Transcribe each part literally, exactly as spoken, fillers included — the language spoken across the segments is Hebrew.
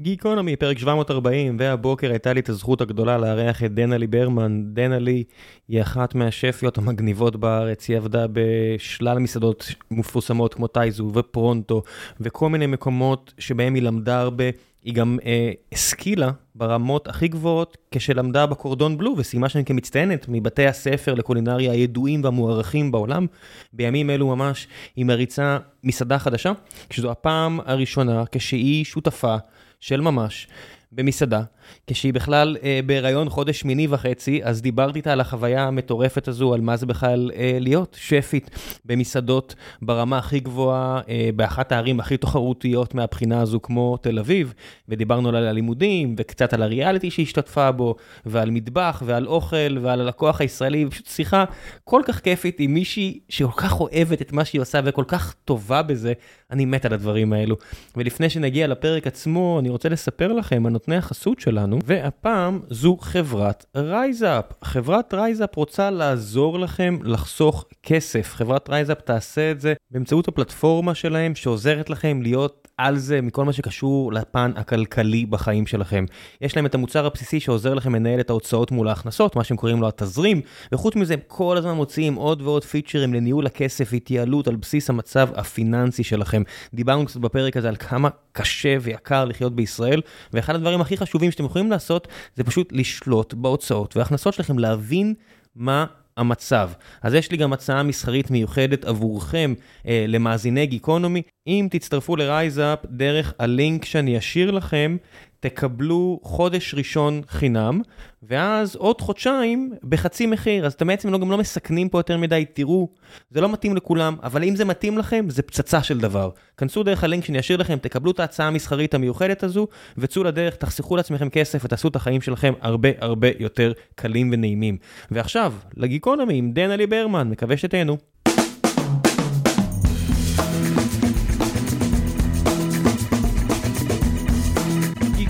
גיקונומי, פרק שבע מאות וארבעים, והבוקר הייתה לי את הזכות הגדולה לארח את דנה-לי ברמן. דנה-לי היא אחת מהשפיות המגניבות בארץ, היא עבדה בשלל מסעדות מפורסמות כמו טייזו ופרונטו, וכל מיני מקומות שבהם היא למדה הרבה. היא גם אה, השכילה ברמות הכי גבוהות כשלמדה בקורדון בלו, וסיימה שם כמצטיינת מבתי הספר לקולינריה הידועים והמוערכים בעולם. בימים אלו ממש היא מריצה מסעדה חדשה, כשזו הפעם הראשונה כשהיא שותפה של ממש במסעדה, כשהיא בכלל אה, בהיריון חודש שמיני וחצי, אז דיברתי איתה על החוויה המטורפת הזו, על מה זה בכלל אה, להיות שפית במסעדות ברמה הכי גבוהה, אה, באחת הערים הכי תחרותיות מהבחינה הזו כמו תל אביב, ודיברנו על הלימודים, וקצת על הריאליטי שהשתתפה בו, ועל מטבח, ועל אוכל, ועל הלקוח הישראלי, פשוט שיחה כל כך כיפית עם מישהי שכל כך אוהבת את מה שהיא עושה, וכל כך טובה בזה. אני מת על הדברים האלו. ולפני שנגיע לפרק עצמו, אני רוצה לספר לכם, נותני החסות שלנו, והפעם זו חברת רייזאפ. חברת רייזאפ רוצה לעזור לכם לחסוך כסף. חברת רייזאפ תעשה את זה באמצעות הפלטפורמה שלהם, שעוזרת לכם להיות על זה מכל מה שקשור לפן הכלכלי בחיים שלכם. יש להם את המוצר הבסיסי שעוזר לכם לנהל את ההוצאות מול ההכנסות, מה שהם קוראים לו התזרים, וחוץ מזה הם כל הזמן מוציאים עוד ועוד פיצ'רים לניהול הכסף, התייעלות על בסיס המצב הפיננסי שלכם. דיברנו קצת בפרק הזה על כמה קשה ויקר לחיות בישראל, ואחד הדברים הכי חשובים שאתם יכולים לעשות זה פשוט לשלוט בהוצאות וההכנסות שלכם, להבין מה המצב. אז יש לי גם הצעה מסחרית מיוחדת עבורכם אה, למאזיני גיקונומי. אם תצטרפו לרייזאפ דרך הלינק שאני אשאיר לכם, תקבלו חודש ראשון חינם, ואז עוד חודשיים בחצי מחיר. אז אתם בעצם לא, גם לא מסכנים פה יותר מדי. תראו, זה לא מתאים לכולם, אבל אם זה מתאים לכם, זה פצצה של דבר. כנסו דרך הלינק שאני אשאיר לכם, תקבלו את ההצעה המסחרית המיוחדת הזו, וצאו לדרך, תחסכו לעצמכם כסף, ותעשו את החיים שלכם הרבה הרבה יותר קלים ונעימים. ועכשיו, לגיקונומי עם דנה-לי ברמן, מקווה שתהנו.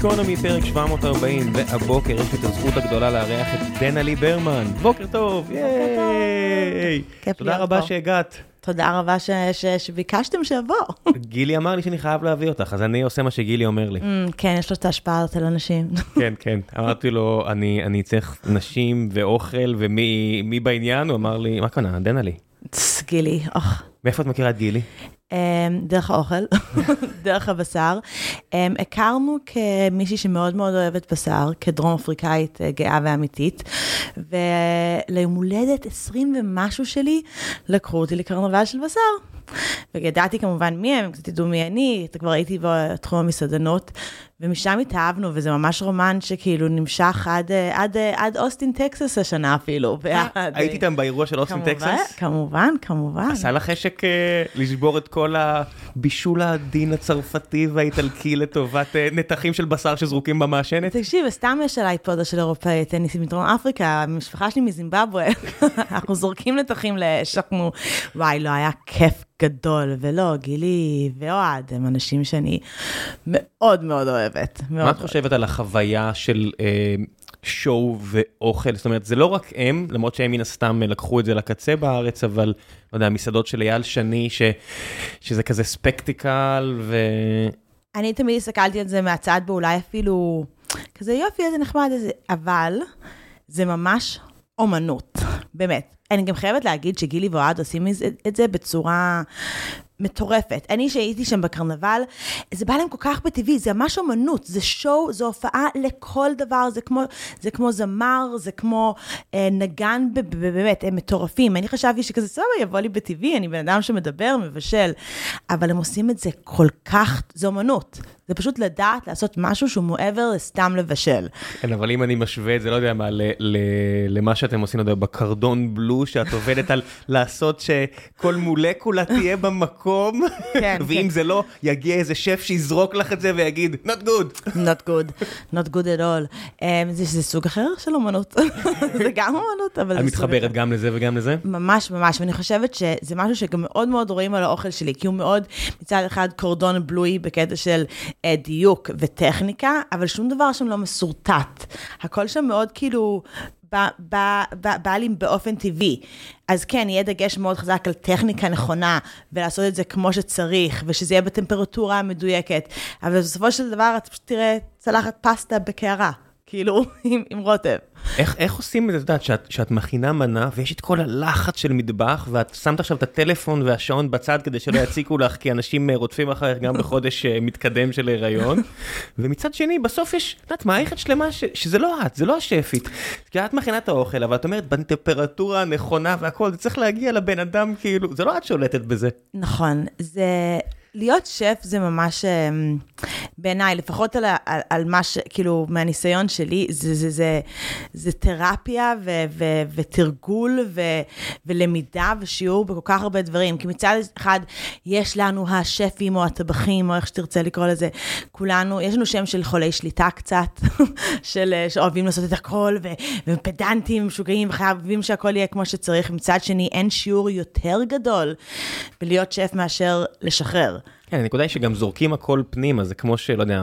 גיקונומי פרק שבע מאות וארבעים, והבוקר יש לי את הזכות הגדולה לארח את דנה-לי ברמן. בוקר טוב, ייי! תודה רבה שהגעת. תודה רבה שביקשתם שיבוא. גילי אמר לי שאני חייב להביא אותך, אז אני עושה מה שגילי אומר לי. כן, יש לו את ההשפעה על אנשים. כן, כן. אמרתי לו, אני צריך נשים ואוכל, ומי בעניין? הוא אמר לי, מה קונה? דנה-לי. גילי, אוח. מאיפה את מכירה את גילי? דרך האוכל, דרך הבשר. הכרנו כמישהי שמאוד מאוד אוהבת בשר, כדרום אפריקאית גאה ואמיתית, וליום הולדת עשרים ומשהו שלי, לקחו אותי לקרנבל של בשר. וידעתי כמובן מי הם, קצת ידעו מי אני, כבר הייתי בתחום המסעדנות, ומשם התאהבנו, וזה ממש רומן שכאילו נמשך עד, עד, עד אוסטין טקסס השנה אפילו. הייתי איתם באירוע של אוסטין טקסס? כמובן, כמובן. עשה לך חשק לשבור את כל הבישול העדין הצרפתי והאיטלקי לטובת נתחים של בשר שזרוקים במעשנת? תקשיב, סתם יש עליי פודה של אירופאית, אני מדרום אפריקה, המשפחה שלי מזימבבואה, אנחנו זורקים נתחים לשכנו, וואי, לא היה כיף גדול, ולא, גילי ואוהד, הם אנשים שאני מאוד מאוד אוהבת. מאוד מה את חושבת על החוויה של אה, שואו ואוכל? זאת אומרת, זה לא רק הם, למרות שהם מן הסתם לקחו את זה לקצה בארץ, אבל, לא יודע, המסעדות של אייל שני, ש, שזה כזה ספקטיקל, ו... אני תמיד הסתכלתי על זה מהצד, ואולי אפילו כזה יופי, איזה נחמד, איזה... אבל זה ממש אומנות, באמת. אני גם חייבת להגיד שגילי ואוהד עושים את זה בצורה מטורפת. אני שהייתי שם בקרנבל, זה בא להם כל כך בטבעי, זה ממש אומנות, זה שואו, זו הופעה לכל דבר, זה כמו, זה כמו זמר, זה כמו אה, נגן, באמת, הם מטורפים. אני חשבתי שכזה סבבה יבוא לי בטבעי, אני בן אדם שמדבר, מבשל, אבל הם עושים את זה כל כך, זה אומנות. זה פשוט לדעת לעשות משהו שהוא מעבר לסתם לבשל. כן, אבל אם אני משווה את זה, לא יודע מה, למה שאתם עושים, לא יודע, בקורדון בלו, שאת עובדת על לעשות שכל מולקולה תהיה במקום, ואם זה לא, יגיע איזה שף שיזרוק לך את זה ויגיד, not good. not good, not good at all. זה סוג אחר של אומנות. זה גם אומנות, אבל זה סוג אחר. את מתחברת גם לזה וגם לזה? ממש, ממש, ואני חושבת שזה משהו שגם מאוד מאוד רואים על האוכל שלי, כי הוא מאוד מצד אחד קורדון בלוי בקטע של דיוק וטכניקה, אבל שום דבר שם לא מסורטט. הכל שם מאוד כאילו בא לי באופן טבעי. אז כן, יהיה דגש מאוד חזק על טכניקה נכונה, ולעשות את זה כמו שצריך, ושזה יהיה בטמפרטורה המדויקת. אבל בסופו של דבר, את פשוט תראה צלחת פסטה בקערה, כאילו, עם, עם רוטב. איך, איך עושים את זה? את יודעת, שאת, שאת מכינה מנה, ויש את כל הלחץ של מטבח, ואת שמת עכשיו את הטלפון והשעון בצד, כדי שלא יציקו לך, כי אנשים רודפים אחר כך גם בחודש מתקדם של ההיריון. ומצד שני, בסוף יש, את יודעת, מערכת שלמה, ש, שזה לא את, זה לא השפית. כי את מכינה את האוכל, אבל את אומרת, בטמפרטורה הנכונה והכל, זה צריך להגיע לבן אדם, כאילו, זה לא את שולטת בזה. נכון, זה... להיות שף זה ממש, בעיניי, לפחות על, על, על מה ש, כאילו, מהניסיון שלי, זה, זה, זה, זה תרפיה ו, ו, ותרגול ו, ולמידה ושיעור בכל כך הרבה דברים. כי מצד אחד, יש לנו השפים או הטבחים, או איך שתרצה לקרוא לזה, כולנו, יש לנו שם של חולי שליטה קצת, של, שאוהבים לעשות את הכל, ו, ופדנטים, משוגעים, וחייבים שהכל יהיה כמו שצריך. מצד שני, אין שיעור יותר גדול בלהיות שף מאשר לשחרר. כן, הנקודה היא שגם זורקים הכל פנימה, זה כמו שלא יודע,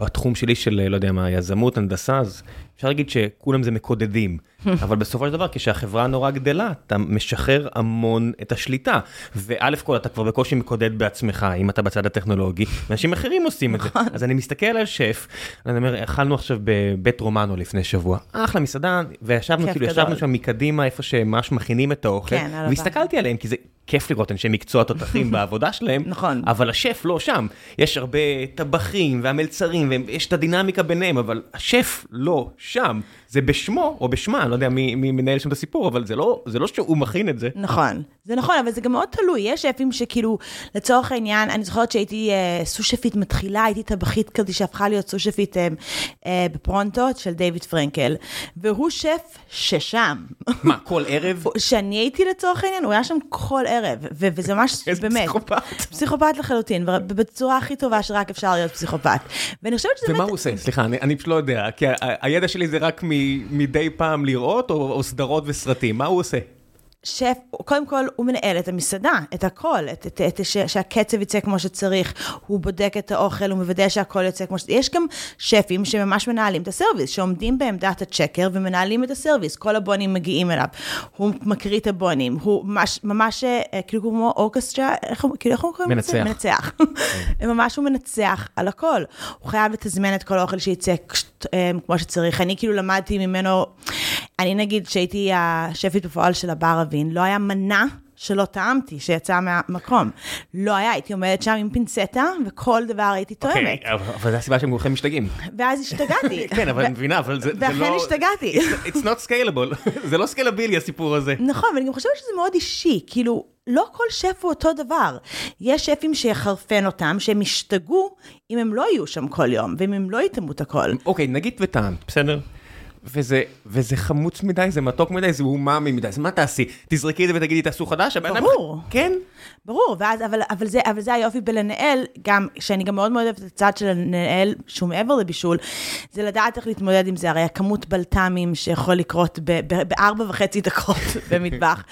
בתחום שלי של, לא יודע מה, יזמות, הנדסה, אז אפשר להגיד שכולם זה מקודדים, אבל בסופו של דבר, כשהחברה נורא גדלה, אתה משחרר המון את השליטה, ואלף כל, אתה כבר בקושי מקודד בעצמך, אם אתה בצד הטכנולוגי, ואנשים אחרים עושים את זה. אז אני מסתכל על השף, אני אומר, אכלנו עכשיו בבית רומנו לפני שבוע, אחלה מסעדה, וישבנו כאילו, ישבנו שם מקדימה, איפה שמש מכינים את האוכל, והסתכלתי עליהם, כי זה כיף לראות אנשי מקצוע תותחים בעבודה שלהם, אבל השף לא שם. יש הרבה טבחים והמלצרים, ויש את הדינמיקה ביניהם, אבל השף לא שם. זה בשמו, או בשמה, אני לא יודע מי, מי מנהל שם את הסיפור, אבל זה לא, זה לא שהוא מכין את זה. נכון, זה נכון, אבל זה גם מאוד תלוי. יש שפים שכאילו, לצורך העניין, אני זוכרת שהייתי אה, סושפית מתחילה, הייתי טבחית כזאת שהפכה להיות סושפית אה, אה, בפרונטו של דיוויד פרנקל, והוא שף ששם. מה, כל ערב? שאני הייתי לצורך העניין, הוא היה שם כל ערב, ו- וזה ממש, באמת. פסיכופת. פסיכופת לחלוטין, בצורה הכי טובה שרק אפשר להיות פסיכופת. ואני חושבת שזה ומה באמת... הוא עושה? סליחה, אני, אני פשוט לא יודע, כי הידע שלי זה רק מ... מדי פעם לראות, או, או סדרות וסרטים, מה הוא עושה? שף, קודם כל, הוא מנהל את המסעדה, את הכל, את, את, את, ש, שהקצב יצא כמו שצריך, הוא בודק את האוכל, הוא מוודא שהכל יצא כמו שצריך. יש גם שפים שממש מנהלים את הסרוויס, שעומדים בעמדת הצ'קר ומנהלים את הסרוויס, כל הבונים מגיעים אליו, הוא מקריא את הבונים, הוא ממש, ממש כאילו כמו אורקסטרה, כאילו איך הוא קוראים? מנצח. מנצח. ממש הוא מנצח על הכל. הוא חייב לתזמן את כל האוכל שיצא כמו שצריך. אני כאילו למדתי ממנו, אני נגיד שהייתי השפית בפועל של הבר אבין, לא היה מנה שלא טעמתי, שיצאה מהמקום. לא היה, הייתי עומדת שם עם פינצטה, וכל דבר הייתי תואמת. אוקיי, אבל זה הסיבה שהם כולכם משתגעים. ואז השתגעתי. כן, אבל אני מבינה, אבל זה לא... ואכן השתגעתי. It's not scalable. זה לא סקלבילי הסיפור הזה. נכון, ואני גם חושבת שזה מאוד אישי, כאילו... לא כל שף הוא אותו דבר. יש שפים שיחרפן אותם, שהם ישתגעו אם הם לא יהיו שם כל יום, ואם הם לא יתאמו את הכל. אוקיי, נגיד וטעם, בסדר? וזה, וזה חמוץ מדי, זה מתוק מדי, זה אוממי מדי, אז מה תעשי? תזרקי את זה ותגידי, תעשו חדש? ברור. כן? ברור, ואז, אבל, אבל זה, אבל זה היופי בלנהל, גם, שאני גם מאוד מאוד אוהבת את הצד של לנהל, שהוא מעבר לבישול, זה לדעת איך להתמודד עם זה, הרי הכמות בלטמים שיכול לקרות בארבע וחצי דקות במטבח.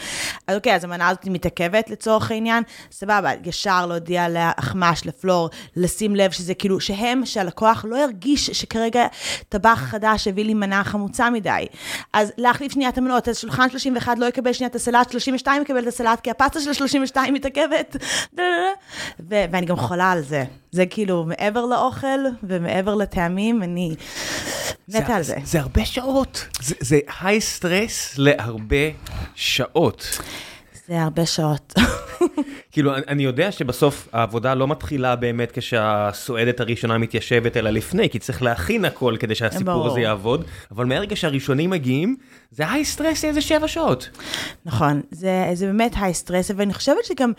אז אוקיי, אז המנה הזאת מתעכבת לצורך העניין, סבבה, ישר להודיע לאחמש, לפלור, לשים לב שזה כאילו, שהם, שהלקוח לא ירגיש שכרגע טבח חדש הביא לי מנה חמוצה מדי. אז להחליף שנייה את המנות, אז שולחן שלושים ואחת לא יקבל שנייה את הסלט, שלושים ושתיים יקבל את הסלט, כי הפסטה של שלושים ושתיים מתעכבת. ואני גם חולה על זה. זה כאילו מעבר לאוכל ומעבר לטעמים, אני נטע על זה. זה הרבה שעות. זה היי סטרס להרבה שעות. זה הרבה שעות. כאילו, אני יודע שבסוף העבודה לא מתחילה באמת כשהסועדת הראשונה מתיישבת, אלא לפני, כי צריך להכין הכל כדי שהסיפור הזה יעבוד, אבל מהרגע שהראשונים מגיעים, זה היי סטרס, איזה שבע שעות. נכון, זה, זה באמת היי סטרס, אבל אני חושבת שגם...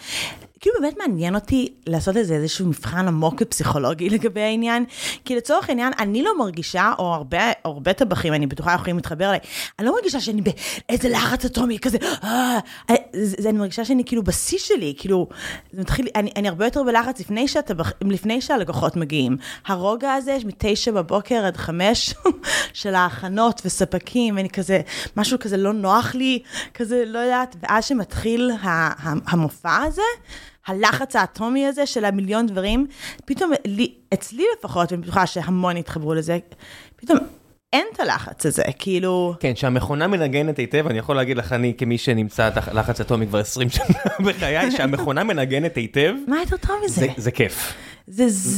כאילו באמת מעניין אותי לעשות איזה איזשהו מבחן עמוק ופסיכולוגי לגבי העניין, כי לצורך העניין אני לא מרגישה, או הרבה, הרבה טבחים, אני בטוחה יכולים להתחבר אליי, אני לא מרגישה שאני באיזה לחץ אטומי כזה, אני מרגישה שאני כאילו בשיא שלי, כאילו, אני הרבה יותר בלחץ לפני שהלקוחות מגיעים. הרוגע הזה מתשע בבוקר עד חמש של ההכנות וספקים, ואני כזה, משהו כזה לא נוח לי, כזה לא יודעת, ואז שמתחיל המופע הזה, הלחץ האטומי הזה של המיליון דברים, פתאום, אצלי לפחות, ואני בטוחה שהמון התחברו לזה, פתאום אין את הלחץ הזה, כאילו... כן, שהמכונה מנגנת היטב, אני יכול להגיד לך, אני כמי שנמצא לחץ אטומי כבר עשרים שנה בחיי, שהמכונה מנגנת היטב... מה יותר טוב מזה? זה כיף.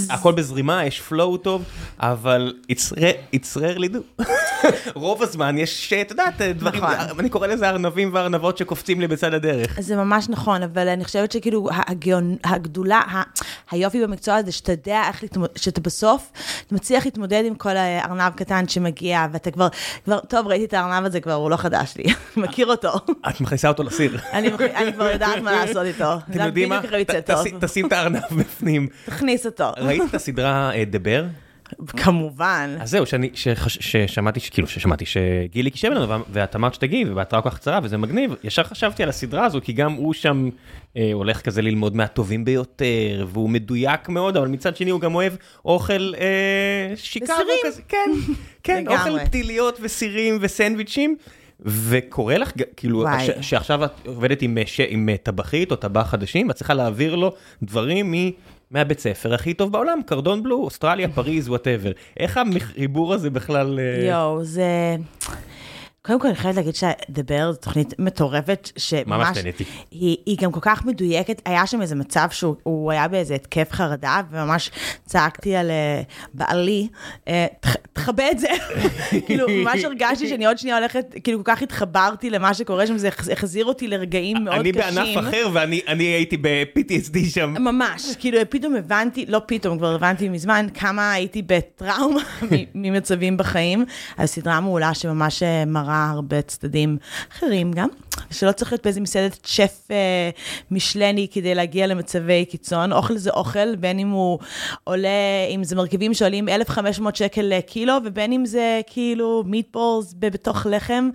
הכל בזרימה, יש flow טוב, אבל it's rarely do. רוב הזמן יש, אתה יודעת, דברים, אני קורא לזה ארנבים וארנבות שקופצים לי בצד הדרך. זה ממש נכון, אבל אני חושבת שכאילו הגדולה, היופי במקצוע הזה, שאתה יודע איך, שאתה בסוף, אתה מצליח להתמודד עם כל הארנב קטן שמגיע, ואתה כבר, טוב, ראיתי את הארנב הזה כבר, הוא לא חדש לי, מכיר אותו. את מכניסה אותו לסיר. אני כבר יודעת מה לעשות איתו. אתם יודעים מה? תשים את הארנב בפנים. תכניס אותו. ראית את הסדרה דבר? כמובן. אז זהו, ששמעתי, כאילו ששמעתי שגילי קישב לנו, ואת אמרת שתגיעי, ובהתראה כל כך קצרה, וזה מגניב, ישר חשבתי על הסדרה הזו, כי גם הוא שם הולך כזה ללמוד מהטובים ביותר, והוא מדויק מאוד, אבל מצד שני הוא גם אוהב אוכל שיקרו כזה. כן, כן, אוכל פתיליות וסירים וסנדוויצ'ים, וקורא לך, כאילו, שעכשיו את עובדת עם טבחית או טבח חדשים, ואת צריכה להעביר לו דברים מ... מהבית ספר הכי טוב בעולם, קרדון בלו, אוסטרליה, פריז, whatever. איך החיבור הזה בכלל... יואו, זה... קודם כל, אני חייבת להגיד שדבר, זו תוכנית מטורפת, שממש היא גם כל כך מדויקת, היה שם איזה מצב שהוא היה באיזה התקף חרדה, וממש צעקתי על בעלי, תחבא את זה, כאילו ממש הרגשתי שאני עוד שנייה הולכת, כאילו כל כך התחברתי למה שקורה שם, זה החזיר אותי לרגעים מאוד קשים. אני בענף אחר, ואני הייתי ב-פי טי אס די שם. ממש, כאילו פתאום הבנתי, לא פתאום, כבר הבנתי מזמן, כמה הייתי בטראומה ממצבים בחיים, אז סדרה מעולה שממש מראה הרבה צדדים אחרים גם, שלא צריך להיות באיזה מסעדת שף אה, משלני כדי להגיע למצבי קיצון. אוכל זה אוכל, בין אם הוא עולה, אם זה מרכיבים שעולים אלף וחמש מאות שקל לקילו, ובין אם זה כאילו מיטבולס בתוך לחם.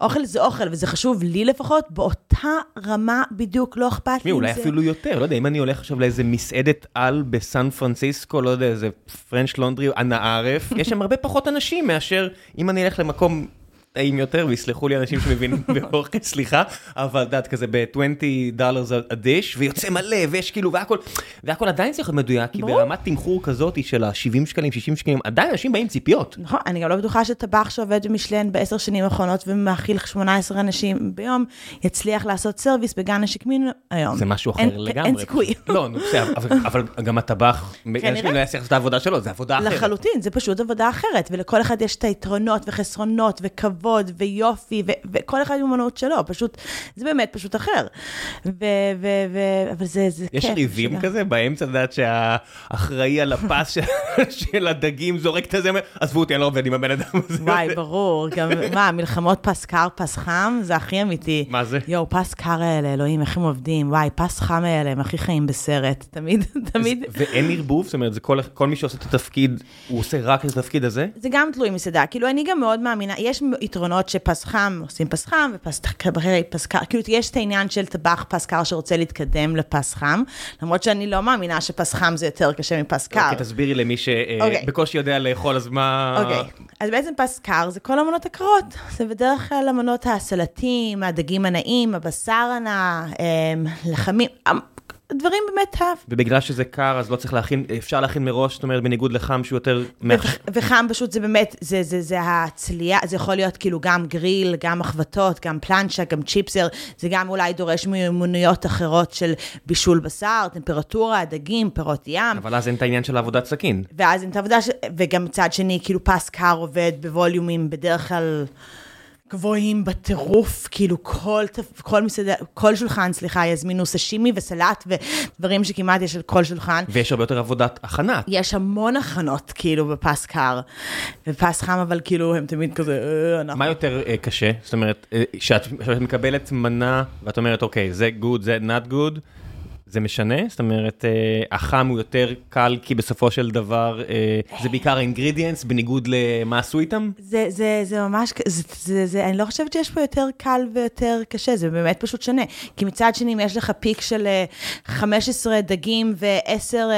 אוכל זה אוכל, וזה חשוב לי לפחות, באותה רמה בדיוק לא אכפת לי זה. אולי אפילו יותר, לא יודע, אם אני הולך עכשיו לאיזה מסעדת על בסן פרנסיסקו, לא יודע, איזה פרנץ' לונדרי, אנה ערף, יש שם הרבה פחות אנשים מאשר אם אני אלך למקום... טעים יותר, ויסלחו לי אנשים שמבינים באוכל, סליחה, אבל דעת כזה ב-עשרים דולר a dish, ויוצא מלא, ויש כאילו, והכל, והכל עדיין צריך להיות מדויק, כי ברמת תמחור כזאת של ה-שבעים שקלים, שישים שקלים, עדיין אנשים באים ציפיות. נכון, אני גם לא בטוחה שטבח שעובד במשלן בעשר שנים האחרונות, ומאכיל שמונה עשרה אנשים ביום, יצליח לעשות סרוויס בגן השקמים היום. זה משהו אחר לגמרי. אין סיכוי. לא, אבל גם הטבח, בגן השקמים לא יצליח לעשות את העבודה שלו, זה עבודה אחרת. לחלוטין, זה פשוט עבודה אחרת, ולכל אחד יש את היתרונות וחסרונות וכבוד ויופי, וכל אחד עם אמנות שלו, פשוט, זה באמת פשוט אחר. אבל זה כיף. יש ריבים כזה באמצע, דעת שהאחראי על הפס של הדגים זורק את זה, עזבו אותי, אני לא עובד עם הבן אדם הזה. וואי, ברור. גם, מה, מלחמות פס קר, פס חם, זה הכי אמיתי. מה זה? יו, פס קר האלה, אלוהים, איך הם עובדים? וואי, פס חם האלה, הם הכי חיים בסרט. תמיד, תמיד. ואין ערבוב, זאת אומרת, כל מי שעושה את התפקיד, הוא עושה רק את התפקיד הזה? זה גם תלוי מסעדה. כאילו, אני גם מאוד מאמינה, יש יתרונות שפס חם, עושים פס חם, ופס קר, כאילו יש את העניין של טבח פס קר שרוצה להתקדם לפס חם, למרות שאני לא מאמינה שפס חם זה יותר קשה מפס קר. אוקיי, תסבירי למי שבקושי יודע לאכול, אז מה... אוקיי, אז בעצם פס קר זה כל המנות הקרות, זה בדרך כלל המנות הסלטים, הדגים הנעים, הבשר הנע, לחמים... דברים באמת טוב. ובגלל שזה קר, אז לא צריך להכין, אפשר להכין מראש, זאת אומרת, בניגוד לחם שהוא יותר... וחם פשוט זה באמת, זה, זה, זה הצלייה, זה יכול להיות כאילו גם גריל, גם מחבטות, גם פלנצ'ה, גם צ'יפסר, זה גם אולי דורש מיומנויות אחרות של בישול בשר, טמפרטורה, דגים, פירות ים. אבל אז אין את העניין של עבודת סכין. ואז אין את העבודה, ש... וגם צד שני, כאילו פס קר עובד בווליומים בדרך כלל... גבוהים בטירוף, כאילו כל, כל, מסדר, כל שולחן, סליחה, יזמינו סשימי וסלט ודברים שכמעט יש על כל שולחן. ויש הרבה יותר עבודת הכנה. יש המון הכנות, כאילו, בפס קר. בפס חם, אבל כאילו, הם תמיד כזה... אנחנו... מה יותר uh, קשה? זאת אומרת, uh, שאת, שאת מקבלת מנה, ואת אומרת, אוקיי, זה good, זה not good, זה משנה? זאת אומרת, החם הוא יותר קל, כי בסופו של דבר, זה בעיקר האינגרידיאנס, בניגוד למה עשו איתם? זה, זה, זה ממש, זה, זה, זה, אני לא חושבת שיש פה יותר קל ויותר קשה, זה באמת פשוט שונה. כי מצד שני, יש לך פיק של חמישה עשר דגים ועשרה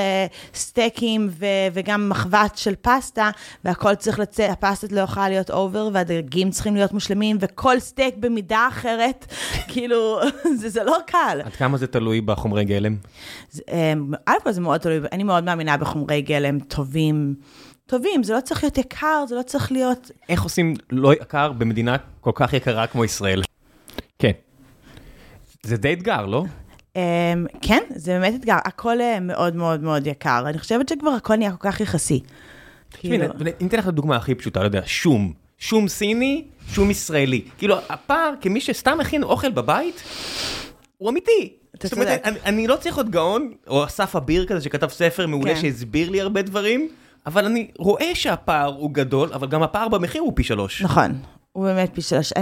סטייקים, וגם מחבת של פסטה, והכל צריך לצאת, הפסטה לא יכולה להיות אובר, והדגים צריכים להיות מושלמים, וכל סטייק במידה אחרת, כאילו, זה, זה לא קל. עד כמה זה תלוי בחומרי גפן? גלם? אלף כל זה מאוד תלוי, אני מאוד מאמינה בחומרי גלם טובים, טובים, זה לא צריך להיות יקר, זה לא צריך להיות... איך עושים לא יקר במדינה כל כך יקרה כמו ישראל? כן. זה די אתגר, לא? כן, זה באמת אתגר, הכל מאוד מאוד מאוד יקר, אני חושבת שכבר הכל נהיה כל כך יחסי. אני אתן לך לדוגמה הכי פשוטה, לא יודע, שום, שום סיני, שום ישראלי. כאילו, הפער, כמי שסתם הכין אוכל בבית, הוא אמיתי. זאת אומרת, אני לא צריך עוד גאון, או אסף אביר כזה שכתב ספר מעולה שהסביר לי הרבה דברים, אבל אני רואה שהפער הוא גדול, אבל גם הפער במחיר הוא פי שלוש. נכון. הוא באמת פי שלוש.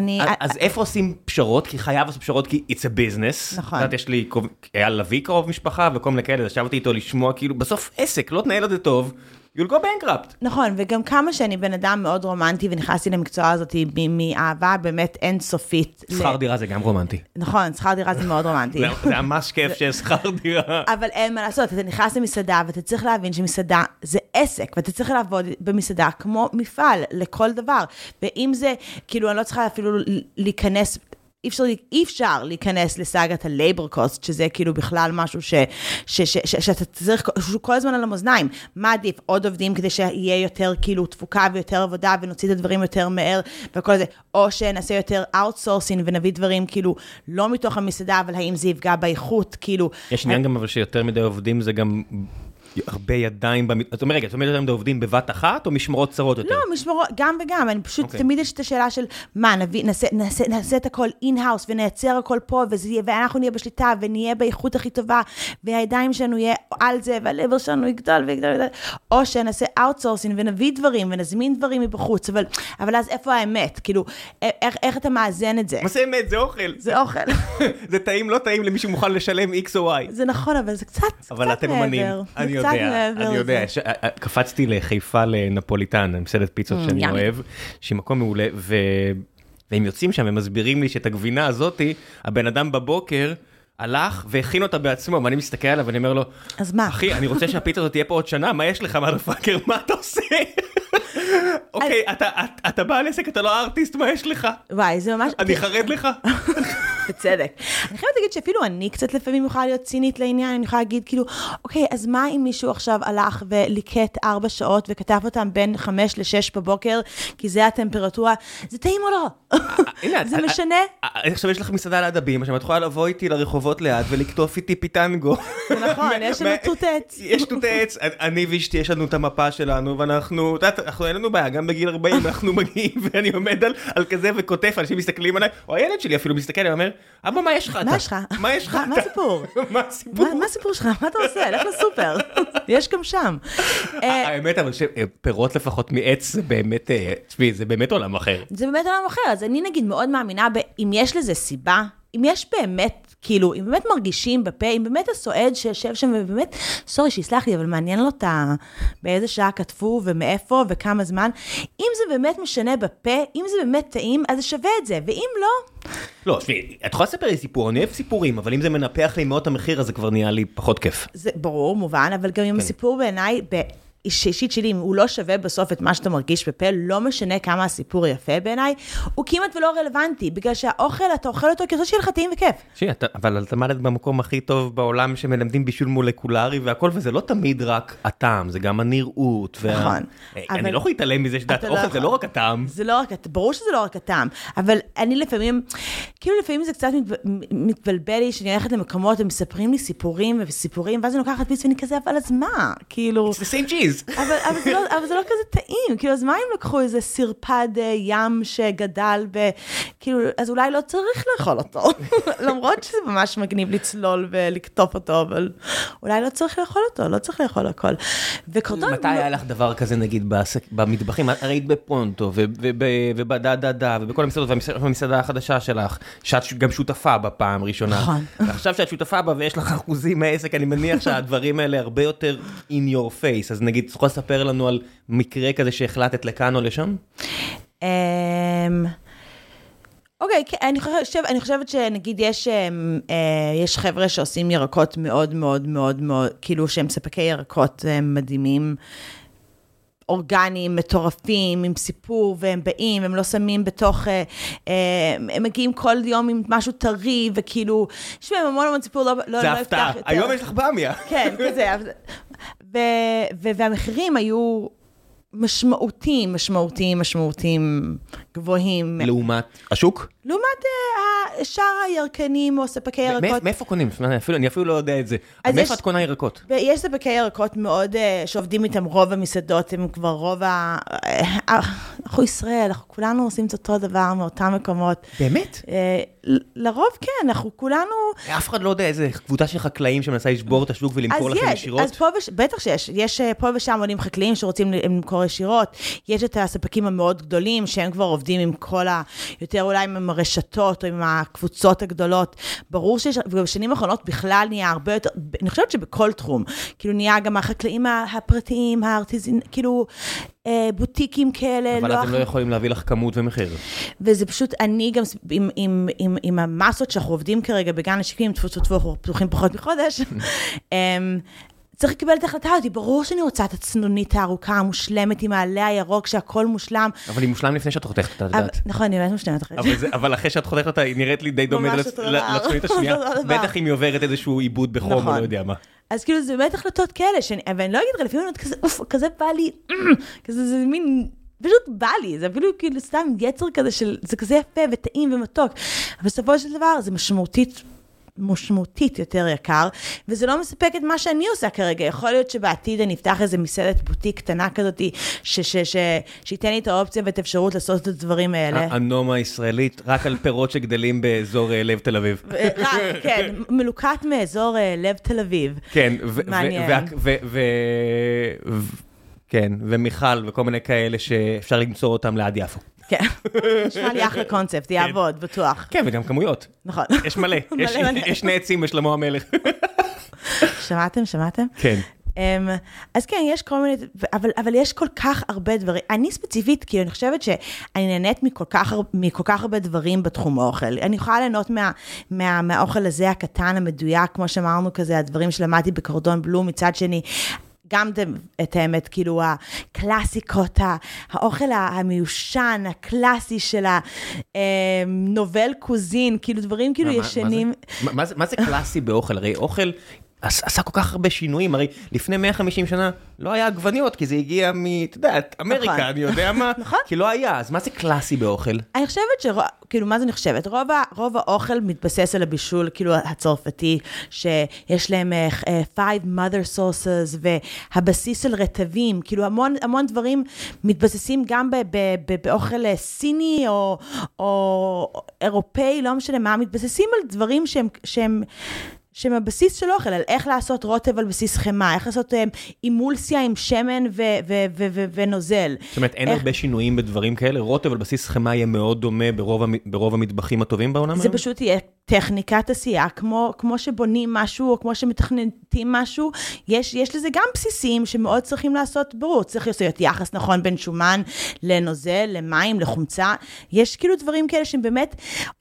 אז איפה עושים פשרות? כי חייב לעשות פשרות, כי it's a business. נכון. זאת אומרת, יש לי, היה לוי קרוב משפחה, וכל מיני כאלה, ישבתי איתו לשמוע, כאילו, בסוף עסק, לא תנהל את זה טוב, you'll go bankrupt. נכון, וגם כמה שאני בן אדם מאוד רומנטי, ונכנסתי למקצוע הזאת מאהבה באמת אינסופית. שכר דירה זה גם רומנטי. נכון, שכר דירה זה מאוד רומנטי. זה ממש כיף שיש שכר דירה. אבל אין מה לעשות, אתה נכנס למסעדה, ואתה צריך להבין שמסעדה זה עסק, ואתה צריך לעבוד במסעדה כמו מפעל, לכל דבר. ואם זה, כאילו, אני לא צריכה אפילו להיכנס... אי אפשר להיכנס לסאגת הלייבר קוסט, שזה כאילו בכלל משהו שאתה צריך כל הזמן על המאזניים. מה עדיף? עוד עובדים כדי שיהיה יותר כאילו תפוקה ויותר עבודה, ונוציא את הדברים יותר מהר וכל זה. או שנעשה יותר outsourcing ונביא דברים כאילו לא מתוך המסעדה, אבל האם זה יפגע באיכות, כאילו... יש עניין גם אבל שיותר מדי עובדים זה גם... הרבה ידיים, את אומרת, רגע, את אומרת אתם עובדים בבת אחת, או משמרות צרות יותר? לא, משמרות, גם וגם, אני פשוט, תמיד יש את השאלה של, מה, נעשה את הכל אין-האוס, ונייצר הכל פה, ואנחנו נהיה בשליטה, ונהיה באיכות הכי טובה, והידיים שלנו יהיה על זה, והלבר שלנו יגדל ויגדל, או שנעשה outsourcing, ונביא דברים, ונזמין דברים מבחוץ, אבל אז איפה האמת? כאילו, איך אתה מאזן את זה? מה זה אמת? זה אוכל. זה אוכל. זה טעים, לא טעים, למי שמוכן לשלם X או Y. זה נכון, אבל זה קצת, אבל אתם אומנים. אני אני יודע, קפצתי לחיפה לנפוליטן, מסעדת פיצות שאני אוהב, שהיא מקום מעולה, והם יוצאים שם, הם מסבירים לי שאת הגבינה הזאת, הבן אדם בבוקר הלך והכין אותה בעצמו, ואני מסתכל עליו ואני אומר לו, אחי, אני רוצה שהפיצה הזאת תהיה פה עוד שנה, מה יש לך, מה דפקר, מה אתה עושה? אוקיי, אתה בעל עסק, אתה לא ארטיסט, מה יש לך? וואי, זה ממש... אני חרד לך. בצדק. אני חייבת להגיד שאפילו אני קצת לפעמים יכולה להיות צינית לעניין, אני יכולה להגיד כאילו, אוקיי, אז מה אם מישהו עכשיו הלך וליקט ארבע שעות וכתב אותם בין חמש לשש בבוקר, כי זה הטמפרטורה, זה טעים או לא? זה משנה? עכשיו יש לך מסעדה על הדבים, עכשיו את יכולה לבוא איתי לרחובות ליד ולקטוף איתי פיטנגו. זה נכון, יש לנו תות עץ. יש תות עץ, אני ואשתי, יש לנו את המפה שלנו, ואנחנו, אנחנו אין לנו בעיה, גם בגיל ארבעים אנחנו מגיעים, ואני עומד על כזה וכותף, אנשים מסתכלים עליי, או הילד שלי אפילו מסתכל, אומר, אבא, מה יש לך? מה יש לך? מה יש לך? מה הסיפור? מה הסיפור? מה הסיפור שלך? מה אתה עושה? לך לסופר. יש גם שם. האמת, אבל שפירות לפחות מעץ, זה באמת, תשמעי, זה באמת עולם אחר. זה באמת עולם אחר. אז אני נגיד מאוד מאמינה, אם יש לזה סיבה, אם יש באמת, כאילו, אם באמת מרגישים בפה, אם באמת הסועד שישב שם, ובאמת, סורי, שיסלח לי, אבל מעניין לו את ה... באיזה שעה כתפו, ומאיפה, וכמה זמן. אם זה באמת משנה בפה, אם זה באמת טעים, אז זה שווה את זה, ואם לא... לא, שמי, את יכולה לספר לי סיפור, אני אוהב סיפורים, אבל אם זה מנפח לי מאוד המחיר, אז זה כבר נהיה לי פחות כיף. זה ברור, מובן, אבל גם אם הסיפור בעיניי... אישית שלי, אם הוא לא שווה בסוף את מה שאתה מרגיש בפה, לא משנה כמה הסיפור יפה בעיניי, הוא כמעט ולא רלוונטי, בגלל שהאוכל, אתה אוכל אותו כזאת שיהיה לך טעים וכיף. אבל אתה מלד במקום הכי טוב בעולם, שמלמדים בישול מולקולרי והכל, וזה לא תמיד רק הטעם, זה גם הנראות. נכון. אני לא יכול להתעלם מזה שדעת אוכל, זה לא רק הטעם. זה לא רק, ברור שזה לא רק הטעם, אבל אני לפעמים, כאילו לפעמים זה קצת מתבלבל לי, שאני הולכת למקומות, הם מספרים לי סיפורים וסיפורים, ואז אני לוקחת ביס ואני כזה, אבל אז מה? כאילו... It's the same cheese. אבל, אבל, זה לא, אבל זה לא כזה טעים, כאילו, אז מה אם לקחו איזה סרפד ים שגדל ב... כאילו, אז אולי לא צריך לאכול אותו, למרות שזה ממש מגניב לצלול ולקטוף אותו, אבל אולי לא צריך לאכול אותו, לא צריך לאכול הכל. וקורדון... מתי היה לך דבר כזה, נגיד, במטבחים? הרי היית בפרונטו, ובדדדה, ובכל המסעדות, והמסעדה החדשה שלך, שאת גם שותפה בה פעם ראשונה. נכון. ועכשיו שאת שותפה בה, ויש לך אחוזים מהעסק, אני מניח שהדברים האלה הרבה יותר in your face, אז נגיד, צריך לספר לנו על מקרה כזה שהחלטת לכאן או לשם? אוקיי, אני חושבת שנגיד יש חבר'ה שעושים ירקות מאוד מאוד מאוד, כאילו שהם ספקי ירקות מדהימים, אורגניים, מטורפים, עם סיפור, והם באים, הם לא שמים בתוך, הם מגיעים כל יום עם משהו טרי, וכאילו, יש בהם המון המון סיפור, לא יפתח יותר. היום יש לך במיה. כן, כזה. והמחירים היו משמעותיים, משמעותיים, משמעותיים גבוהים. לעומת השוק? לעומת שאר הירקנים או ספקי ירקות. מאיפה קונים? אני אפילו לא יודע את זה. מאיפה את קונה ירקות? יש ספקי ירקות מאוד שעובדים איתם רוב המסעדות, הם כבר רוב ה... אנחנו ישראל, אנחנו כולנו עושים את אותו דבר מאותם מקומות. באמת? לרוב כן, אנחנו כולנו... אף אחד לא יודע איזה קבוצה של חקלאים שמנסה לשבור את השוק ולמכור לכם ישירות? אז יש, בטח שיש. יש פה ושם עולים חקלאים שרוצים למכור ישירות. יש את הספקים המאוד גדולים שהם כבר עובדים עם כל ה... יותר אולי עם הרשתות או עם הקבוצות הגדולות. ברור שיש, ובשנים האחרונות בכלל נהיה הרבה יותר, אני חושבת שבכל תחום, כאילו נהיה גם החקלאים הפרטיים, הארטיזין, כאילו... בוטיקים כאלה. אבל אתם לא יכולים להביא לך כמות ומחיר. וזה פשוט, אני גם עם המסות שאנחנו עובדים כרגע בגן השקמים, תפוצות פתוחים פחות מחודש, צריך לקבל את ההחלטה הזאת. ברור שאני רוצה את הצנונית הארוכה, המושלמת, עם העלה הירוק, שהכל מושלם. אבל היא מושלם לפני שאת חותכת, אתה יודעת. נכון, אני באמת מושלמת אחרי זה. אבל אחרי שאת חותכת, היא נראית לי די דומה לצנונית השנייה, בטח אם היא עוברת איזשהו עיבוד בחום, אני לא יודע מה. אז כאילו, זה באמת החלטות כאלה, שאני, ואני לא אגיד רלפים, כזה, אוף, כזה בא לי, כזה, זה מין, פשוט בא לי, זה אפילו כאילו סתם יצר כזה של, זה כזה יפה וטעים ומתוק, אבל בסופו של דבר, זה משמעותית, משמעותית יותר יקר, וזה לא מספק את מה שאני עושה כרגע. יכול להיות שבעתיד אני אפתח איזה מסעדת בוטיק קטנה כזאת, שייתן לי את האופציה ואת אפשרות לעשות את הדברים האלה. הנומה הישראלית, רק על פירות שגדלים באזור לב תל אביב. רק, כן, מלוקת מאזור לב תל אביב. כן, ומיכל וכל מיני כאלה שאפשר למצוא אותם ליד יפו. כן, נשמע לי אחלה קונספט, יעבוד, בטוח. כן, וגם כמויות. נכון. יש מלא, יש שני עצים בשלמה המלך. שמעתם, שמעתם? כן. אז כן, יש כל מיני, אבל יש כל כך הרבה דברים, אני ספציפית, כי אני חושבת שאני נהנית מכל כך הרבה דברים בתחום האוכל, אני יכולה ליהנות מהאוכל הזה הקטן, המדויק, כמו שאמרנו כזה, הדברים שלמדתי בקורדון בלו, מצד שני, גם את האמת, כאילו, הקלאסיקות, האוכל המיושן, הקלאסי של הנובל קוזין, כאילו, דברים כאילו ישנים. מה זה קלאסי באוכל? הרי אוכל עשה כל כך הרבה שינויים, הרי לפני מאה וחמישים שנה לא היה עגבניות, כי זה הגיע מ... אתה יודע, אמריקה, אני יודע מה, כי לא היה, אז מה זה קלאסי באוכל? אני חושבת ש... כאילו, מה זה אני חושבת? רוב האוכל מתבסס על הבישול, כאילו, הצרפתי, שיש להם five mother sauces, והבסיס על רטבים, כאילו, המון דברים מתבססים גם באוכל סיני, או אירופאי, לא משנה מה, מתבססים על דברים שהם... שמבסיס של אוכל, על איך לעשות רוטב על בסיס חמה, איך לעשות אימולסיה עם שמן ונוזל. זאת אומרת, אין הרבה שינויים בדברים כאלה, רוטב על בסיס חמה יהיה מאוד דומה ברוב המטבחים הטובים בעולם? זה פשוט יהיה טכניקת עשייה, כמו שבונים משהו, או כמו שמתכנתים משהו, יש לזה גם בסיסים שמאוד צריכים לעשות ברור, צריך לעשות יחס נכון בין שומן לנוזל, למים, לחומצה, יש כאילו דברים כאלה שהם באמת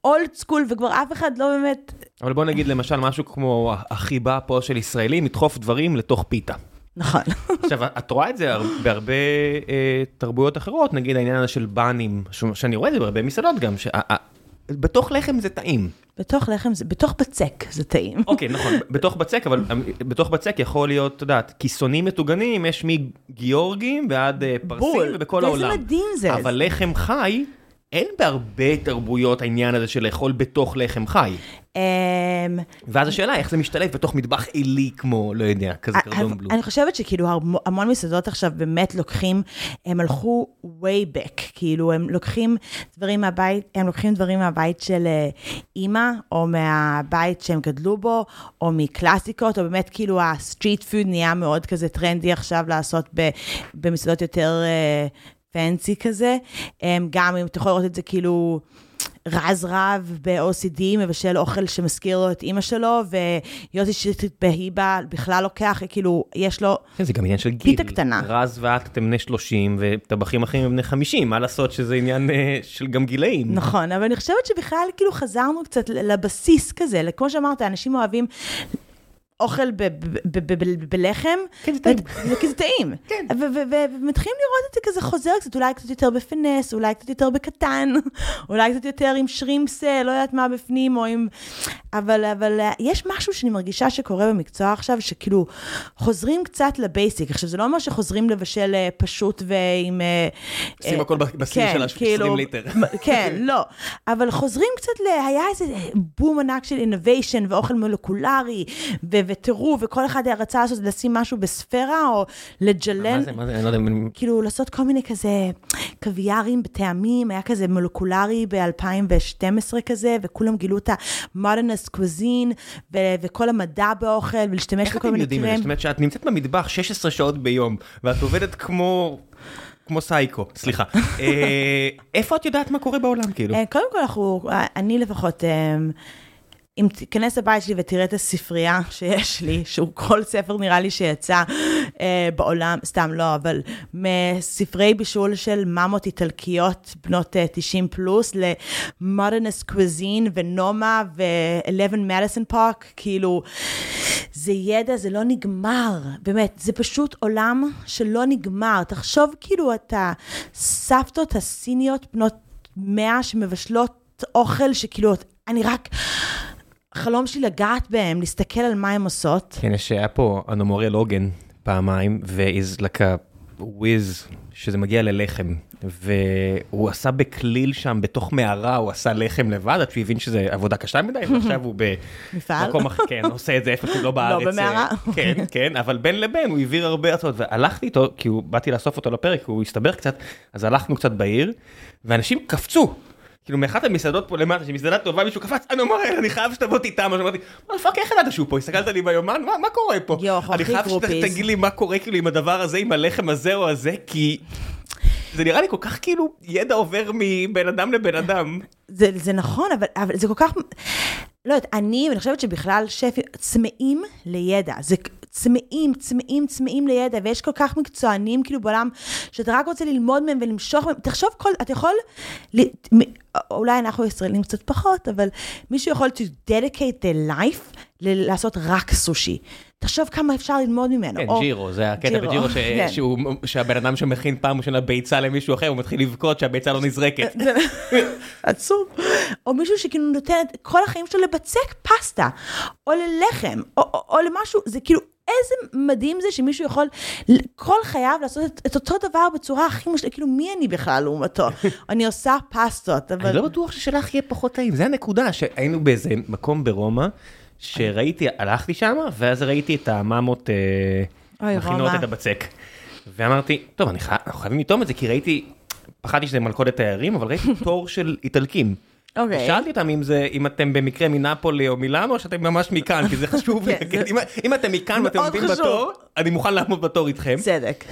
אולד סקול, וכבר אף אחד לא באמת... אבל בוא נגיד למשל משהו כמו החיבה פה של ישראלים, לדחוף דברים לתוך פיתה. נכון. עכשיו, את רואה את זה בהרבה תרבויות אחרות, נגיד העניין הזה של בנים, שאני רואה את זה בהרבה מסעדות גם, שבתוך לחם זה טעים. בתוך לחם, בתוך בצק זה טעים. אוקיי, נכון, בתוך בצק, אבל בתוך בצק יכול להיות, אתה יודעת, כיסונים מטוגנים, יש מגיאורגים ועד פרסים ובכל העולם. איזה מדהים זה. אבל לחם חי... אין בהרבה תרבויות העניין הזה של לאכול בתוך לחם חי. ואז השאלה, איך זה משתלב בתוך מטבח עילי כמו, לא יודע, כזה קורדון בלו. אני חושבת שכאילו המון מסעדות עכשיו באמת לוקחים, הם הלכו way back, כאילו הם לוקחים דברים מהבית, הם לוקחים דברים מהבית של אימא, או מהבית שהם גדלו בו, או מקלאסיקות, או באמת כאילו הסטריט פוד נהיה מאוד כזה טרנדי עכשיו לעשות במסעדות יותר... פנסי כזה, גם אם אתה יכול לראות את זה כאילו רז רב ב-או סי די, מבשל אוכל שמזכיר לו את אמא שלו, ויוסי שטרית בהיבה בכלל לוקח, כאילו יש לו זה גם עניין של גיל, פיתה קטנה. רז ואת אתם בני שלושים, וטבחים אחרים הם בני חמישים, מה לעשות שזה עניין של גם גילאים. נכון, אבל אני חושבת שבכלל כאילו חזרנו קצת לבסיס כזה, כמו שאמרת, אנשים אוהבים... אוכל בלחם, כי זה טעים, ומתחילים לראות את זה כזה חוזר קצת, אולי קצת יותר בפנס, אולי קצת יותר בקטן, אולי קצת יותר עם שרימסה, לא יודעת מה בפנים, אבל יש משהו שאני מרגישה שקורה במקצוע עכשיו, שכאילו חוזרים קצת לבייסיק, עכשיו זה לא אומר שחוזרים לבשל פשוט ועם... שים הכל בסיר של עשרים ליטר. כן, לא, אבל חוזרים קצת, היה איזה בום ענק של אינוביישן, ואוכל מולקולרי, וטירוף, וכל אחד הרצה לעשות, לשים משהו בספירה, או לג'לן. מה זה, מה זה, אני לא יודע. כאילו, לעשות כל מיני כזה, קוויארים בטעמים, היה כזה מולקולרי ב-אלפיים ושתים עשרה כזה, וכולם גילו את ה-modernist cuisine, וכל המדע באוכל, ולהשתמש בכל מיני קרם. איך אתם יודעים? זאת אומרת, שאת נמצאת במטבח שש עשרה שעות ביום, ואת עובדת כמו... כמו סייקו, סליחה. איפה את יודעת מה קורה בעולם, כאילו? קודם כל, אנחנו, אני לפחות... אם תיכנס הבית שלי ותראה את הספרייה שיש לי, שהוא כל ספר נראה לי שיצא אה, בעולם, סתם לא, אבל מספרי בישול של ממות איטלקיות בנות אה, תשעים פלוס, ל-Modernist Cuisine ונומה ו-אחת עשרה Madison Park, כאילו, זה ידע, זה לא נגמר, באמת, זה פשוט עולם שלא נגמר, תחשוב כאילו את הסבתות הסיניות בנות מאה שמבשלות אוכל שכאילו, אני רק... החלום שלי לגעת בהם, להסתכל על מה הם עושות. כן, שהיה פה אנומוריה לוגן פעמיים, ואיז לקה וויז, שזה מגיע ללחם, והוא עשה בכליל שם, בתוך מערה, הוא עשה לחם לבד, עד שהוא הבין שזה עבודה קשה מדי, ועכשיו הוא במקום אחר, כן, עושה את זה איפה שלא בארץ. לא במערה. כן, כן, אבל בין לבין, הוא העביר הרבה עצות, והלכתי איתו, כי באתי לאסוף אותו לפרק, הוא הסתבר קצת, אז הלכנו קצת בעיר, ואנשים קפצו. כאילו, מאחת המסעדות פה למטה, שמסעדת טובה, מישהו קפץ, אני אומר, אני חייב שתבואתי איתם, אני אמרתי, מה לפאק, איך עדת שהוא פה? הסתכלת לי ביומן, מה קורה פה? אני חייב שתגיד לי מה קורה, כאילו, עם הדבר הזה, עם הלחם הזה או הזה, כי זה נראה לי כל כך, כאילו, ידע עובר מבין אדם לבין אדם. זה נכון, אבל זה כל כך... לא יודעת, אני, ואני חושבת שבכלל שפים צמאים לידע, זה צמאים, צמאים, צמאים לידע, ויש כל כך מקצוענים כאילו בעולם, שאתה רק רוצה ללמוד מהם ולמשוך מהם, תחשוב כל, אתה יכול, אולי אנחנו ישראלים קצת פחות, אבל מישהו יכול to dedicate their life, לעשות רק סושי. תחשוב כמה אפשר ללמוד ממנו. כן, ג'ירו, זה הקטע בג'ירו, שהבן אדם שמכין פעם ראשונה ביצה למישהו אחר, הוא מתחיל לבכות שהביצה לא נזרקת. עצוב. או מישהו שכאילו נותן את כל החיים שלו לבצק פסטה, או ללחם, או למשהו, זה כאילו, איזה מדהים זה שמישהו יכול כל חייו לעשות את אותו דבר בצורה הכי משלמת, כאילו מי אני בכלל לעומתו? אני עושה פסטות. אני לא בטוח ששלך יהיה פחות טעים, זה הנקודה שהיינו באיזה מקום ברומא, שראיתי, הלכתי שם, ואז ראיתי את הממות מכינות את הבצק. ואמרתי, טוב, אנחנו חייבים לטעום את זה, כי ראיתי, פחדתי שזה מלכודת תיירים, אבל ראיתי תור של איטלקים. שאלתי אותם אם אתם במקרה מנאפולי או מילאנו, או שאתם ממש מכאן, כי זה חשוב. אם אתם מכאן ואתם עומדים בתור, אני מוכן לעמוד בתור איתכם. צדק.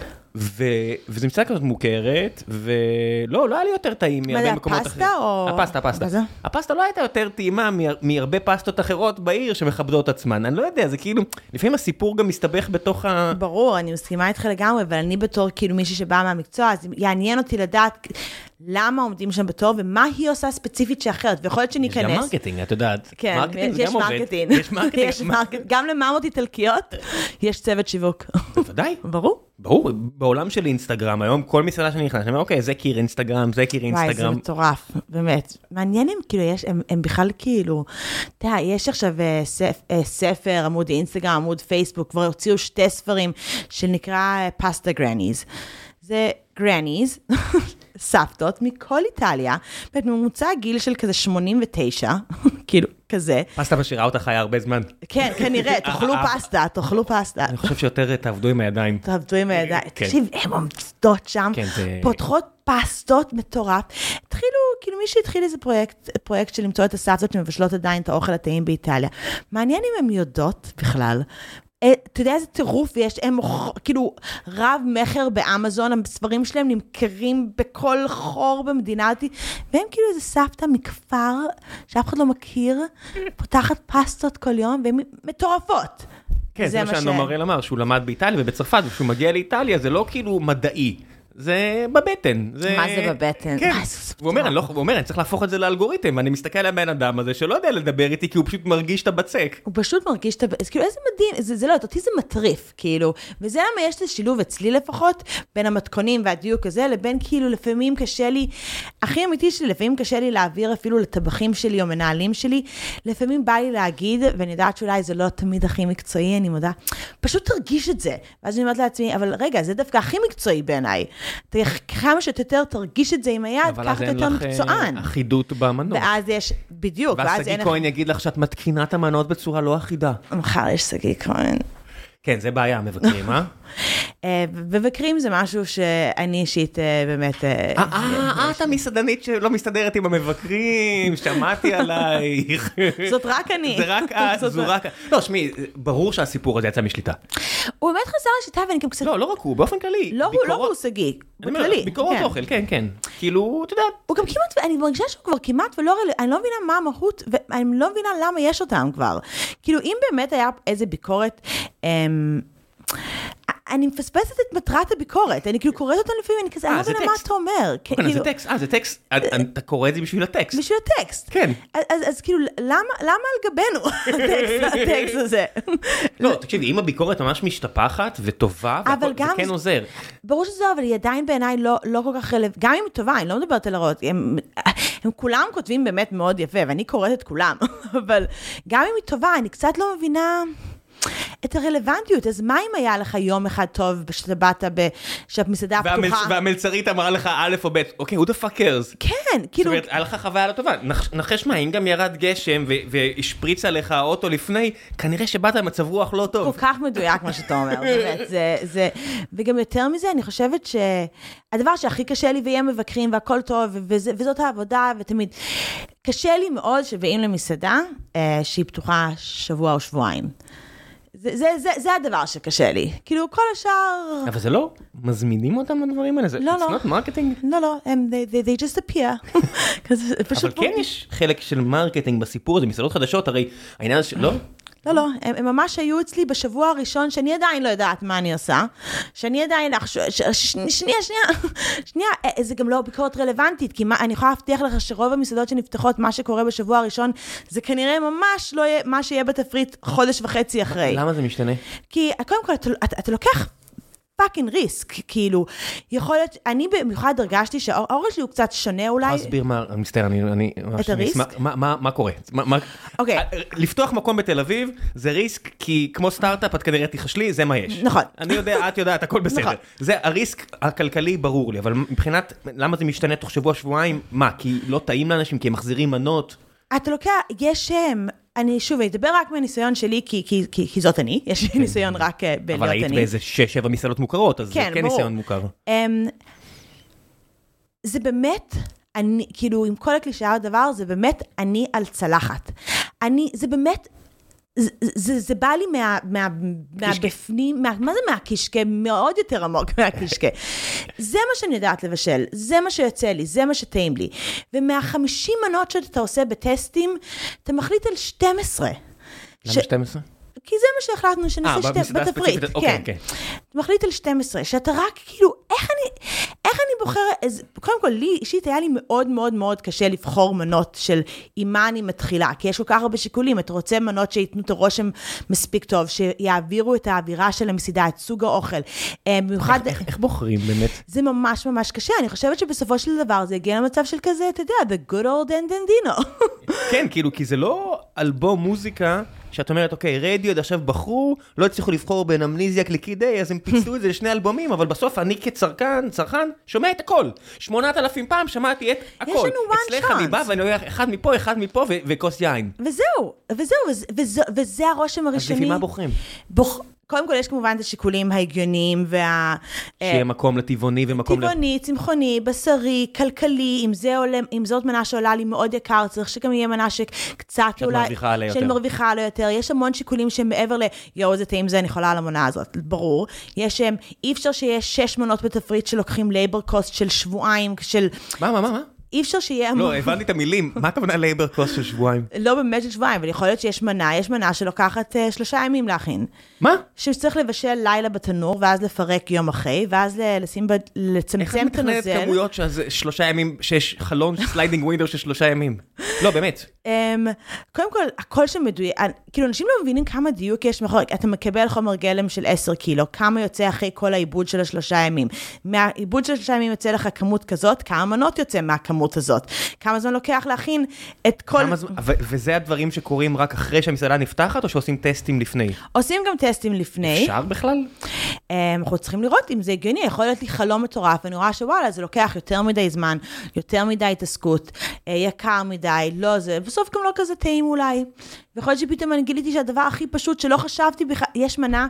וזה מצד כזאת מוכרת, ולא, לא היה לי יותר טעים מהרבה מקומות אחרים. הפסטה או... הפסטה, הפסטה. הפסטה לא הייתה יותר טעימה מהרבה פסטות אחרות בעיר שמכבדות עצמן. אני לא יודע, זה כאילו, לפעמים הסיפור גם מסתבך בתוך ה... ברור, אני מסכימה איתך לגמרי, אבל אני בתור כאילו מישהי שבאה מהמקצוע, אז יעניין אותי לדעת למה עומדים שם בתור, ומה היא עושה ספציפית שאחרת, ויכול להיות שניכנס. יש גם מרקטינג, את יודעת. כן, יש מרקטינג. יש מרקטינג. גם לממות איטלקיות, יש צוות שיווק. בוודאי. ברור. ברור, בעולם של אינסטגרם, היום כל מסעדה שאני נכנס, אני אומר, אוקיי, זה קיר אינסטגרם, זה קיר אינסטגרם. וואי, זה מטורף, באמת. מעניין אם כאילו, יש, הם, הם בכלל כאילו, אתה יודע, יש עכשיו ספר, עמוד אינסטגרם, עמוד פייסבוק, כבר הוציאו שתי ספרים, שנקרא פסטה גרניז. זה גרניז, סבתות, מכל איטליה, בממוצע גיל של כזה שמונים ותשע, כאילו, כזה. פסטה משאירה אותך היה הרבה זמן. כן, כנראה, תאכלו פסטה, תאכלו פסטה. אני חושב שיותר תעבדו עם הידיים. תעבדו עם הידיים. תקשיב, הן עומדות שם, פותחות פסטות מטורף. התחילו, כאילו מי שהתחיל איזה פרויקט, פרויקט של למצוא את הסבתות שמבשלות עדיין את האוכל הטעים באיטליה. מעניין אם הן יודעות בכלל, אתה יודע איזה טירוף יש, הם כאילו רב מחר באמזון, הספרים שלהם נמכרים בכל חור במדינה, והם כאילו איזה סבתא מכפר שאף אחד לא מכיר, פותחת פסטות כל יום, והן מטורפות. כן, זה מה שאנו מראה למר, שהוא למד באיטליה ובצרפת, וכשהוא מגיע לאיטליה זה לא כאילו מדעי. זה בבטן. מה זה בבטן? כן. הוא אומר, אני צריך להפוך את זה לאלגוריתם, ואני מסתכל על הבן אדם הזה שלא יודע לדבר איתי, כי הוא פשוט מרגיש את הבצק. הוא פשוט מרגיש את הבצק. כאילו, איזה מדהים, זה לא, אותי זה מטריף, כאילו. וזה למה יש לשילוב אצלי לפחות, בין המתכונים והדיוק הזה, לבין כאילו לפעמים קשה לי, הכי אמיתי שלי, לפעמים קשה לי להעביר אפילו לטבחים שלי או מנהלים שלי. לפעמים בא לי להגיד, ואני יודעת שאולי זה לא תמיד הכי מקצועי, אני מודה, פשוט תרגיש את זה. ואז אני אומרת לעצמי, אבל רגע, זה דווקא הכי מקצועי בעיניי. כמה שתתר תרגיש את זה עם היד, ככה יותר מקצוען. אחידות במנות. ואז יש, בדיוק. ואז סגי כהן יגיד לך שאת מתקינה את המנות בצורה לא אחידה. מחר יש סגי כהן. כן, זה בעיה, מבקרים, אה? מבקרים זה משהו שאני אישית באמת... אה, אתה מסעדנית שלא מסתדרת עם המבקרים, שמעתי עלייך. זאת רק אני. זה רק את, זו רק... לא, שמי, ברור שהסיפור הזה יצא משליטה. הוא באמת חסר לשיטה, ואני גם קצת... לא, לא רק הוא, באופן כללי. לא הוא סגי, בכללי. ביקורות אוכל, כן, כן. כאילו, אתה יודע... הוא גם כמעט, אני מרגישה שהוא כבר כמעט, ולא מבינה מה המהות, ואני לא מבינה למה יש אותם כבר. כאילו, אם באמת היה איזה ביקורת... אני מפספסת את מטרת הביקורת, אני כאילו קוראת אותן לפעמים, אני כזה, אני לא יודע מה אתה אומר. זה טקסט, זה טקסט, אתה קורא את זה בשביל הטקסט. בשביל הטקסט. כן. אז כאילו, למה על גבנו הטקסט הזה? לא, תקשיבי, אם הביקורת ממש משתפחת וטובה, זה כן עוזר. ברור שזה, אבל היא עדיין בעיניי לא כל כך רלוונטית, גם אם היא טובה, אני לא מדברת על הרעות, הם כולם כותבים באמת מאוד יפה, ואני קוראת את כולם, אבל גם אם היא טובה, אני קצת לא מבינה... את הרלוונטיות, אז מה אם היה לך יום אחד טוב שאתה באת במסעדה הפתוחה? והמלצרית אמרה לך א' או ב', אוקיי, הוא דפקרס. כן, כאילו... זאת אומרת, היה לך חוויה לא טובה. נחש מה, אם גם ירד גשם והשפריץ עליך האוטו לפני, כנראה שבאת במצב רוח לא טוב. כל כך מדויק מה שאתה אומר, באמת. וגם יותר מזה, אני חושבת שהדבר שהכי קשה לי ויהיה מבקרים והכל טוב, וזאת העבודה, ותמיד... קשה לי מאוד שבאים למסעדה שהיא פתוחה שבוע או שבועיים. זה, זה, זה, זה הדבר שקשה לי. כאילו, כל השאר... אבל זה לא, מזמינים אותם לדברים האלה, זה לא, לא. It's not marketing. לא, לא, they, they, they just appear. אבל כן יש חלק של מרקטינג בסיפור הזה, מסעדות חדשות, הרי העניין הזה, לא? לא, לא, הם, הם ממש היו אצלי בשבוע הראשון, שאני עדיין לא יודעת מה אני עושה, שאני עדיין, ש, ש, ש, שנייה, שנייה, שנייה, זה גם לא ביקורת רלוונטית, כי מה, אני יכולה להבטיח לך שרוב המסעדות שנפתחות, מה שקורה בשבוע הראשון, זה כנראה ממש לא יהיה, מה שיהיה בתפריט חודש וחצי אחרי. למה זה משתנה? כי קודם כל, אתה, אתה, אתה לוקח... פאקינג ריסק, כאילו, יכול להיות, אני במיוחד הרגשתי שהאורש שלי הוא קצת שונה אולי. אסביר מה, אני מסתר, אני... את הריסק? מה קורה? אוקיי. לפתוח מקום בתל אביב, זה ריסק, כי כמו סטארט-אפ, את כנראה תיחשלי, זה מה יש. נכון. אני יודע, את יודעת, הכל בסדר. זה הריסק הכלכלי ברור לי, אבל מבחינת, למה זה משתנה תוך שבוע, שבועיים? מה, כי לא טעים לאנשים, כי הם מחזירים מנות? אתה לוקח, יש הם... אני שוב, אני אדבר רק מהניסיון שלי, כי, כי, כי, כי זאת אני, יש לי ניסיון רק בלהיות אני. אבל היית באיזה שש, שבע מסעדות מוכרות, אז זה כן ניסיון מוכר. זה באמת, אני, כאילו, עם כל הקלישאה הדבר, זה באמת אני על צלחת. אני, זה באמת... זה, זה, זה בא לי מה, מה, מהבפנים, מה, מה זה מהקישקה? מאוד יותר עמוק מהקישקה. זה מה שאני יודעת לבשל, זה מה שיוצא לי, זה מה שטעים לי. ומהחמישים מנות שאתה עושה בטסטים, אתה מחליט על שתים עשרה. למה ש... שתים עשרה? כי זה מה שהחלטנו שנעשה שתי... בתפריט, כן. אתה מחליט על שתים עשרה, שאתה רק כאילו, איך אני, איך אני בוחרת, קודם כל, לי אישית היה לי מאוד מאוד מאוד קשה לבחור מנות של עם מה אני מתחילה, כי יש כל כך הרבה שיקולים, אתה רוצה מנות שיתנו את הרושם מספיק טוב, שיעבירו את האווירה של המסעדה, את סוג האוכל. איך בוחרים באמת? זה ממש ממש קשה, אני חושבת שבסופו של דבר זה הגיע למצב של כזה, אתה יודע, the good old Andandino. כן, כאילו, כי זה לא אלבום מוזיקה, שאת אומרת, אוקיי, רדיו, עכשיו בחרו, לא הצליחו לבחור בין אמניזיה לקלידי, אז הם פיצלו את זה לשני אלבומים, אבל בסוף אני כצרכן, צרכן, שומע את הכל. שמונת אלפים פעם שמעתי את הכל. יש לנו one chance. אצלך אני בא, ואני אומר, אחד מפה, אחד מפה, וכוס יין. וזהו, וזהו, וזה הרושם הראשוני. אז לפי מה בוחרים? קודם כל, יש כמובן את השיקולים ההגיוניים, וה... שיהיה מקום לטבעוני ומקום... טבעוני, צמחוני, בשרי, כלכלי, אם זה עולה, אם זאת מנה שעולה לי מאוד יקר, צריך שגם יהיה מנה שקצת אולי... שאני מרוויחה עליה יותר. יש המון שיקולים שמעבר ל... יואו, זה טעים זה, אני יכולה על המונה הזאת, ברור. יש, אי אפשר שיש שש מנות בתפריט שלוקחים לייבר קוסט של שבועיים, של... מה, מה, מה? אי אפשר שיהיה... לא, הבנתי את המילים. מה הכוונה לייבר קוסט של שבועיים? לא באמת של שבועיים, אבל יכול להיות שיש מנה, יש מנה שלוקחת שלושה ימים להכין. מה? שצריך לבשל לילה בתנור, ואז לפרק יום אחרי, ואז לשים, לצמצם את הנוזל. איך מתכנת כמויות ששלושה ימים, שיש חלון סליידינג ווינדו של שלושה ימים? לא, באמת. קודם כל, הכל שמדויק, כאילו, אנשים לא מבינים כמה דיוק יש מאחורי, אתה מקבל חומר גלם של עשר קילו, כמה יוצא אחרי כל העיבוד של השלושה ימים. מהעיבוד של השלושה ימים יוצא לך כמות כזאת, כמה מנות יוצא מהכמות הזאת. כמה זמן לוקח להכין את כל... וזה הדברים שקורים רק אחרי שהמסעדה נפתחת, או שעושים טסטים לפני? עושים גם טסטים לפני. אפשר בכלל? אנחנו צריכים לראות אם זה הגיוני, יכול להיות לי חלום מטורף, אני רואה שוואלה, זה לוקח יותר מדי זמן, יותר מדי התעסקות, יקר מדי, לא זה, בסוף גם לא כזה טעים אולי. ויכול להיות שפתאום אני גיליתי שהדבר הכי פשוט, שלא חשבתי, יש מנה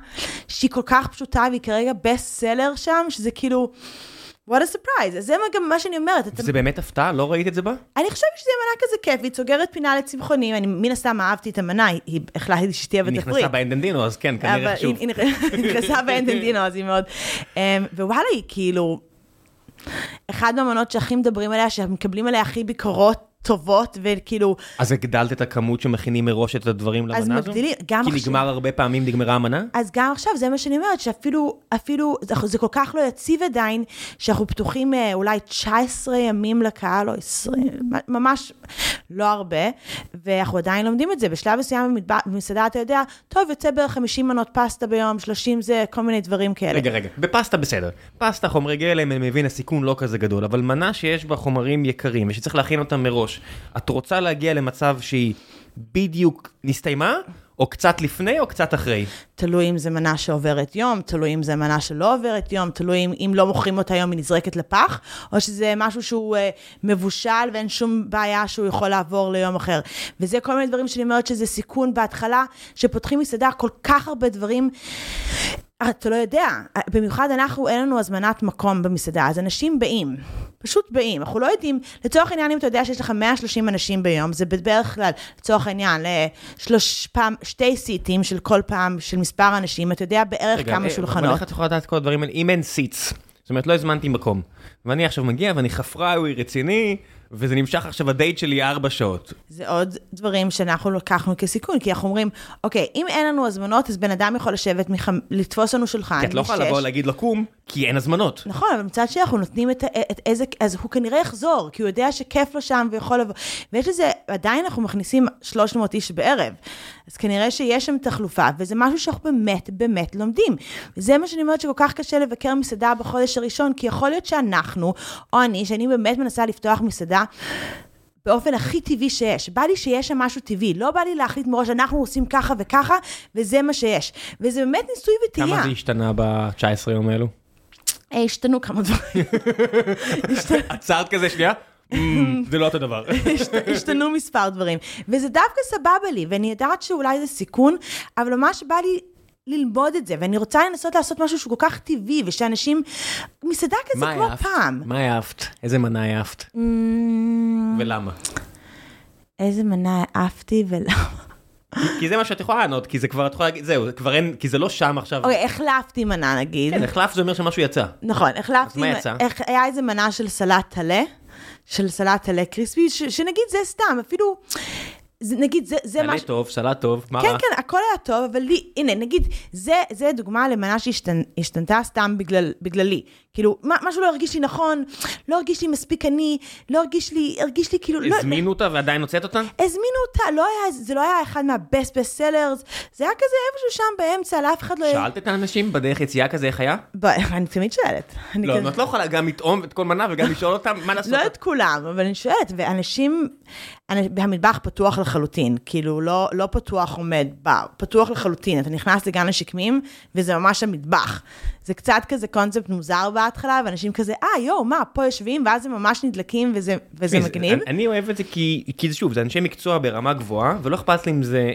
שהיא כל כך פשוטה, והיא כרגע best seller שם, שזה כאילו, what a surprise, זה גם מה שאני אומרת. זה באמת הפתעה? לא ראית את זה בה? אני חושבת שזה מנה כזה כיף, והיא סוגרת פינה לצמחונים, אני מן הסתם אהבתי את המנה, היא החלטתי שתהיה בתפריט. היא נכנסה באנדנדינו, אז כן, כנראה חשוב. היא נכנסה באנדנדינו, אז היא מאוד, ווואלה היא כאילו, אחד מהמנות שהכי מדברים עליה, שמקבלים עליה הכי ביקורות, טובות, וכאילו... אז הגדלת את הכמות שמכינים מראש את הדברים למנה הזו? אז מגדילים, גם עכשיו... כי נגמר הרבה פעמים, נגמרה המנה? אז גם עכשיו, זה מה שאני אומרת, שאפילו, אפילו, זה כל כך לא יציב עדיין, שאנחנו פתוחים אולי תשע עשרה ימים לקהל, או עשרים, ממש לא הרבה, ואנחנו עדיין לומדים את זה, בשלב מסוים במסעדה, אתה יודע, טוב, יוצא בערך חמישים מנות פסטה ביום, שלושים זה, כל מיני דברים כאלה. רגע, רגע, בפסטה בסדר. פסטה, חומרי גלם, אני מבין, הסיכון לא כזה גדול, אבל מנה שיש בה חומרים יקרים, ושצריך להכין אותם מראש, את רוצה להגיע למצב שהיא בדיוק נסתיימה, או קצת לפני או קצת אחרי? תלוי אם זה מנה שעוברת יום, תלוי אם זה מנה שלא עוברת יום, תלוי אם לא מוכרים אותה יום היא נזרקת לפח, או שזה משהו שהוא מבושל ואין שום בעיה שהוא יכול לעבור ליום אחר. וזה כל מיני דברים שאני אומרת שזה סיכון בהתחלה, שפותחים מסעדה כל כך הרבה דברים... אתה לא יודע, במיוחד אנחנו, אין לנו הזמנת מקום במסעדה, אז אנשים באים, פשוט באים, אנחנו לא יודעים, לצורך העניין, אם אתה יודע שיש לך מאה ושלושים אנשים ביום, זה בערך כלל, לצורך העניין, לשלוש פעם, שתי סיטים של כל פעם, של מספר אנשים, אתה יודע בערך רגע, כמה אה, שולחנות. רגע, אבל איך אתה יכול לדעת כל הדברים, אם אין סיטס, זאת אומרת, לא הזמנתי מקום, ואני עכשיו מגיע, ואני חפרה, הוא רציני, וזה נמשך עכשיו הדייט שלי ארבע שעות. זה עוד דברים שאנחנו לקחנו כסיכון, כי אנחנו אומרים, אוקיי, אם אין לנו הזמנות, אז בן אדם יכול לשבת, לתפוס לנו שולחן. כי את לא יכולה לבוא להגיד לו קום, כי אין הזמנות. נכון, אבל מצד שאנחנו נותנים את איזה, אז הוא כנראה יחזור, כי הוא יודע שכיף לו שם, ויכול לבוא, ויש לזה, עדיין אנחנו מכניסים שלוש מאות איש בערב, אז כנראה שיש שם תחלופה, וזה משהו שאנחנו באמת, באמת לומדים. וזה מה שאני אומרת שכל כך קשה לבקר מסעדה בחודש הראשון, כי יכול להיות שאנחנו, או אני, שאני באמת מנסה לפתוח מסעדה, באופן הכי טבעי שיש, בא לי שיש שם משהו טבעי, לא בא לי להחליט מראש, אנחנו עושים ככה וככה, וזה מה שיש, וזה באמת ניסוי וטעייה. כמה זה השתנה ב-תשע עשרה יום האלו? השתנו כמה דברים. עצרת כזה שנייה? זה לא אותו דבר. השתנו מספר דברים, וזה דווקא סבבה לי, ואני יודעת שאולי זה סיכון, אבל ממש בא לי ללמוד את זה, ואני רוצה לנסות לעשות משהו שהוא כל כך טבעי, ושאנשים מסעדה כזה כמו פעם. מה העפת? איזה מנה העפת? ולמה? איזה מנה העפתי ולמה? כי זה מה שאת יכולה לענות, כי זה כבר, את יכולה להגיד, זהו, כבר אין, כי זה לא שם עכשיו. אוקיי, החלפתי מנה נגיד. כן, החלף זה אומר שמשהו יצא. נכון, החלפתי. אז מה יצא? היה איזה מנה של סלט טלה, של סלט טלה קריספי, שנגיד זה סתם, אפילו... נגיד, זה, זה משהו... טוב, סלט טוב, מה? כן, כן, הכל היה טוב, אבל לי, הנה, נגיד, זה, זה דוגמה למנה שהשתנתה סתם בגלל, בגללי. כאילו, משהו לא הרגיש לי נכון, לא הרגיש לי מספיק אני, לא הרגיש לי, הרגיש לי כאילו... הזמינו אותה ועדיין הוצאת אותה? הזמינו אותה, זה לא היה אחד מהבסט בסט סלרס, זה היה כזה איפשהו שם באמצע, לאף אחד לא... שאלת את האנשים בדרך יציאה כזה, איך היה? אני תמיד שואלת. לא, את לא יכולה גם לטעום את כל מנה וגם לשאול אותם מה לעשות. לא את כולם, אבל אני שואלת, ואנשים, המטבח פתוח לחלוטין, כאילו לא פתוח עומד, פתוח לחלוטין, אתה נכנס לגן השקמים, וזה ממש המטבח. זה קצת כזה קונספט מוזר בהתחלה, ואנשים כזה, אה, יו, מה, פה יושבים, ואז הם ממש נדלקים, וזה, וזה מגניב. אני, אני אוהב את זה, כי, כי שוב, זה אנשי מקצוע ברמה גבוהה, ולא אכפת לי אם זה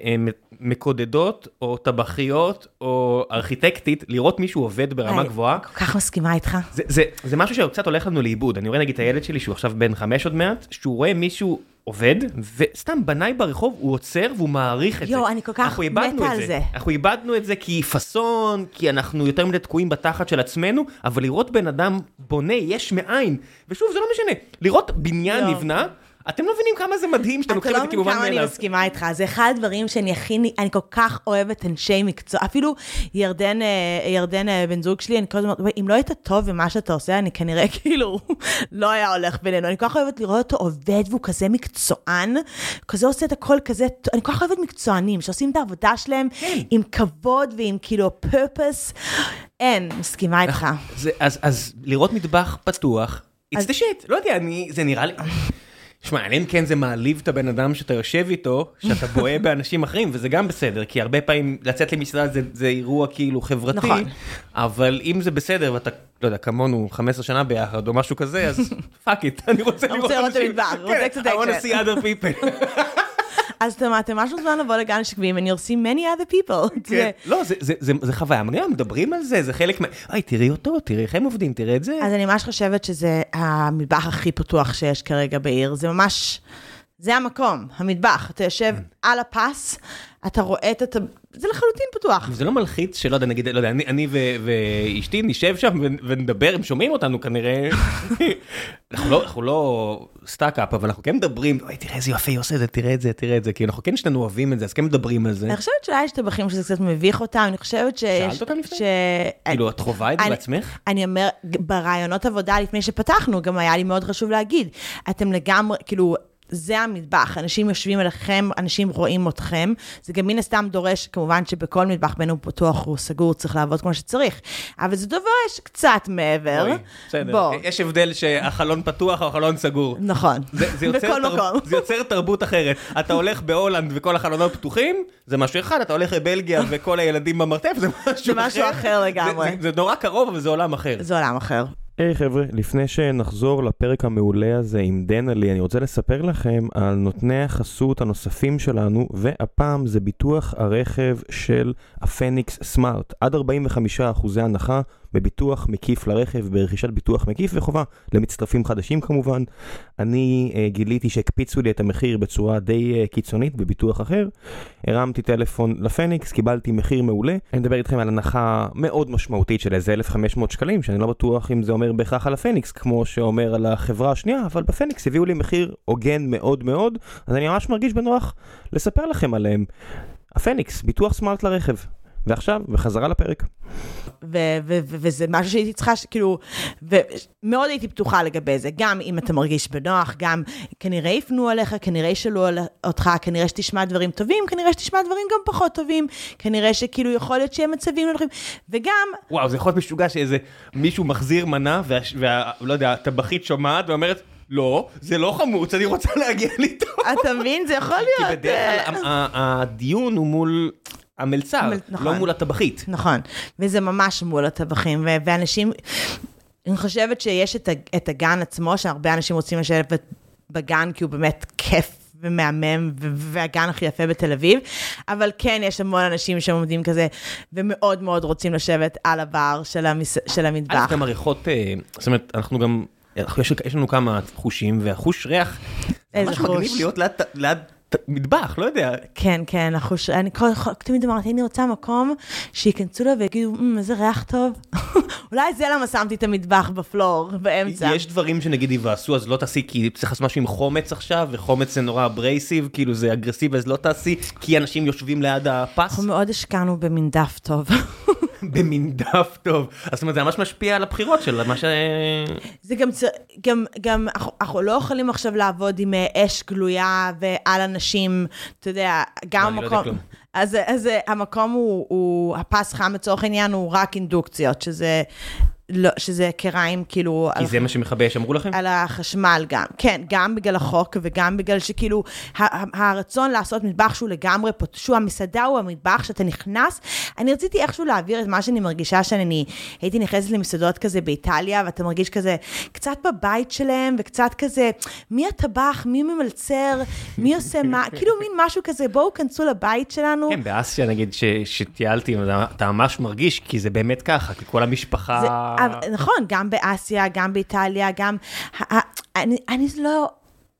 מקודדות, או טבחיות, או ארכיטקטית, לראות מישהו עובד ברמה أي, גבוהה. כל כך מסכימה איתך. זה, זה, זה משהו שקצת הולך לנו לאיבוד. אני רואה, נגיד, הילד שלי, שהוא עכשיו בן חמש עוד מעט, שהוא רואה מישהו עובד, וסתם בני ברחוב, הוא עוצר והוא מעריך את זה. יו, אני כל כך מתה על זה. אנחנו איבדנו את זה כי פסון, כי אנחנו יותר מדי תקועים בתחת של עצמנו, אבל לראות בן אדם בונה, יש מאין. ושוב, זה לא משנה. לראות בניין נבנה, אתם לא מבינים כמה זה מדהים שאתה לוקחת את כמובן מאליו. אתה לא מבין כמה אני מסכימה איתך. זה אחד הדברים שאני הכי, אני כל כך אוהבת אנשי מקצוע. אפילו ירדן, ירדן בן זוג שלי, אני כל הזמן, אם לא היית טוב במה שאתה עושה, אני כנראה כאילו לא היה הולך בינינו. אני כל כך אוהבת לראות אותו עובד, והוא כזה מקצוען, כזה עושה את הכל כזה, אני כל כך אוהבת מקצוענים, שעושים את העבודה שלהם עם כבוד ועם כאילו purpose. אין, מסכימה איתך. אז, אז לראות מטבח פתוח, it's the shit. לא יודע, אני, זה נראה לי. שמע, אם כן זה מעליב את הבן אדם שאתה יושב איתו, שאתה בואה באנשים אחרים, וזה גם בסדר, כי הרבה פעמים לצאת למסעדה זה, זה אירוע כאילו חברתי, נכון. אבל אם זה בסדר, ואתה, לא יודע, כמונו חמש עשרה שנה ביחד או משהו כזה, אז פאק איט, אני רוצה לראות אנשים. I want to see other people. אז אתם משהו זמן לבוא לגן השקמים, and you'll see many other people. לא, זה חוויה, מדברים על זה, זה חלק מה... אי, תראי אותו, תראי איך הם עובדים, תראי את זה. אז אני ממש חושבת שזה המטבח הכי פתוח שיש כרגע בעיר, זה ממש... זה המקום, המטבח, אתה יושב על הפס, אתה רואה את ה... זה לחלוטין פתוח. זה לא מלחיץ שלא יודע, נגיד, לא יודע, אני ואשתי נשב שם ונדבר, הם שומעים אותנו כנראה. אנחנו לא סטאק-אפ, אבל אנחנו כן מדברים, תראה איזה יופי עושה את זה, תראה את זה, תראה את זה, כי אנחנו כן שאנו אוהבים את זה, אז כן מדברים על זה. אני חושבת שאולי יש טבחים שזה קצת מביך אותם, אני חושבת ש... שאלת אותם לפני? כאילו, את חובה את זה בעצמך? אני אומר, ברעיונות עבודה לפני שפתחנו, גם היה לי מאוד חשוב להגיד, אתם לגמרי, כאילו, זה המטבח, אנשים יושבים אליכם, אנשים רואים אתכם, זה גם מן הסתם דורש, כמובן שבכל מטבח בין הוא פתוח, הוא סגור, צריך לעבוד כמו שצריך, אבל זה דורש קצת מעבר. אוי, יש הבדל שהחלון פתוח או החלון סגור. נכון, בכל מקום. זה יוצר תרבות אחרת, אתה הולך בהולנד וכל החלונות פתוחים, זה משהו אחד, אתה הולך לבלגיה וכל הילדים במרתף, זה משהו אחר לגמרי. זה נורא קרוב, אבל זה עולם אחר. זה עולם אחר. היי hey, חבר'ה, לפני שנחזור לפרק המעולה הזה עם דנה-לי, אני רוצה לספר לכם על נותני החסות הנוספים שלנו, והפעם זה ביטוח הרכב של הפניקס סמארט. עד ארבעים וחמישה אחוז הנחה בביטוח מקיף לרכב, ברכישת ביטוח מקיף וחובה למצטרפים חדשים כמובן. אני uh, גיליתי שהקפיצו לי את המחיר בצורה די uh, קיצונית בביטוח אחר. הרמתי טלפון לפניקס, קיבלתי מחיר מעולה. אני מדבר איתכם על הנחה מאוד משמעותית של איזה אלף וחמש מאות שקלים, שאני לא בטוח אם זה אומר בהכרח על הפניקס, כמו שאומר על החברה השנייה, אבל בפניקס הביאו לי מחיר הוגן מאוד מאוד, אז אני ממש מרגיש בנוח לספר לכם עליהם. הפניקס, ביטוח סמארט לרכב. ועכשיו, וחזרה לפרק. וזה משהו שהייתי צריכה, כאילו, ומאוד הייתי פתוחה לגבי זה, גם אם אתה מרגיש בנוח, גם כנראה יפנו עליך, כנראה שלא אותך, כנראה שתשמע דברים טובים, כנראה שתשמע דברים גם פחות טובים, כנראה שכאילו יכול להיות שהם מצבים ללכים, וגם... וואו, זה יכול להיות משוגע שאיזה מישהו מחזיר מנה, ולא יודע, הטבחית שומעת ואומרת, לא, זה לא חמוץ, אני רוצה להגיע לי טוב. אתה מבין, זה יכול להיות... כי בדרך כלל הדיון הוא מול... המלצר, לא מול הטבחית. נכון, וזה ממש מול הטבחים, ואנשים, אני חושבת שיש את הגן עצמו, שהרבה אנשים רוצים לשבת בגן, כי הוא באמת כיף ומהמם, והגן הכי יפה בתל אביב, אבל כן, יש המון אנשים שעומדים כזה, ומאוד מאוד רוצים לשבת על הבר של המטבח. אז גם עריכות, זאת אומרת, אנחנו גם, יש לנו כמה חושים, והחוש ריח, ממש מגניב להיות ליד, מטבח, לא יודע. כן, כן, החוש... אני כל... תמיד אמרתי, אני רוצה מקום שיכנסו לו ויגידו, איזה ריח טוב. אולי זה למה שמתי את המטבח בפלור, באמצע. יש דברים שנגיד יבעשו, אז לא תעשי, כי צריך לעשות משהו עם חומץ עכשיו, וחומץ זה נורא אברייסיב, כאילו זה אגרסיב, אז לא תעשי, כי אנשים יושבים ליד הפס. אנחנו מאוד השקענו במנדף טוב. במנדף טוב. אז זאת אומרת, זה ממש משפיע על הבחירות של מה ש... זה גם... גם, גם... אנחנו לא יכולים עכשיו לעבוד עם אש גלויה ועל אנשים, אתה יודע, גם המקום... אז, אז המקום הוא, הוא, הפס חם לצורך העניין הוא רק אינדוקציות, שזה... לא, שזה קריים כאילו... כי זה מה שמחבש, אמרו לכם? על החשמל גם. כן, גם בגלל החוק וגם בגלל שכאילו הרצון לעשות מטבח שהוא לגמרי, שהוא המסעדה הוא המטבח שאתה נכנס. אני רציתי איכשהו להעביר את מה שאני מרגישה שאני הייתי נכנסת למסעדות כזה באיטליה, ואתה מרגיש כזה קצת בבית שלהם וקצת כזה מי הטבח, מי ממלצר, מי עושה מה, כאילו מין משהו כזה, בואו כנסו לבית שלנו. כן, באסיה נגיד שטיילתי, אתה ממש מרגיש כי זה באמת ככה, כי כל המשפחה... נכון, גם באסיה, גם באיטליה, גם... אני לא...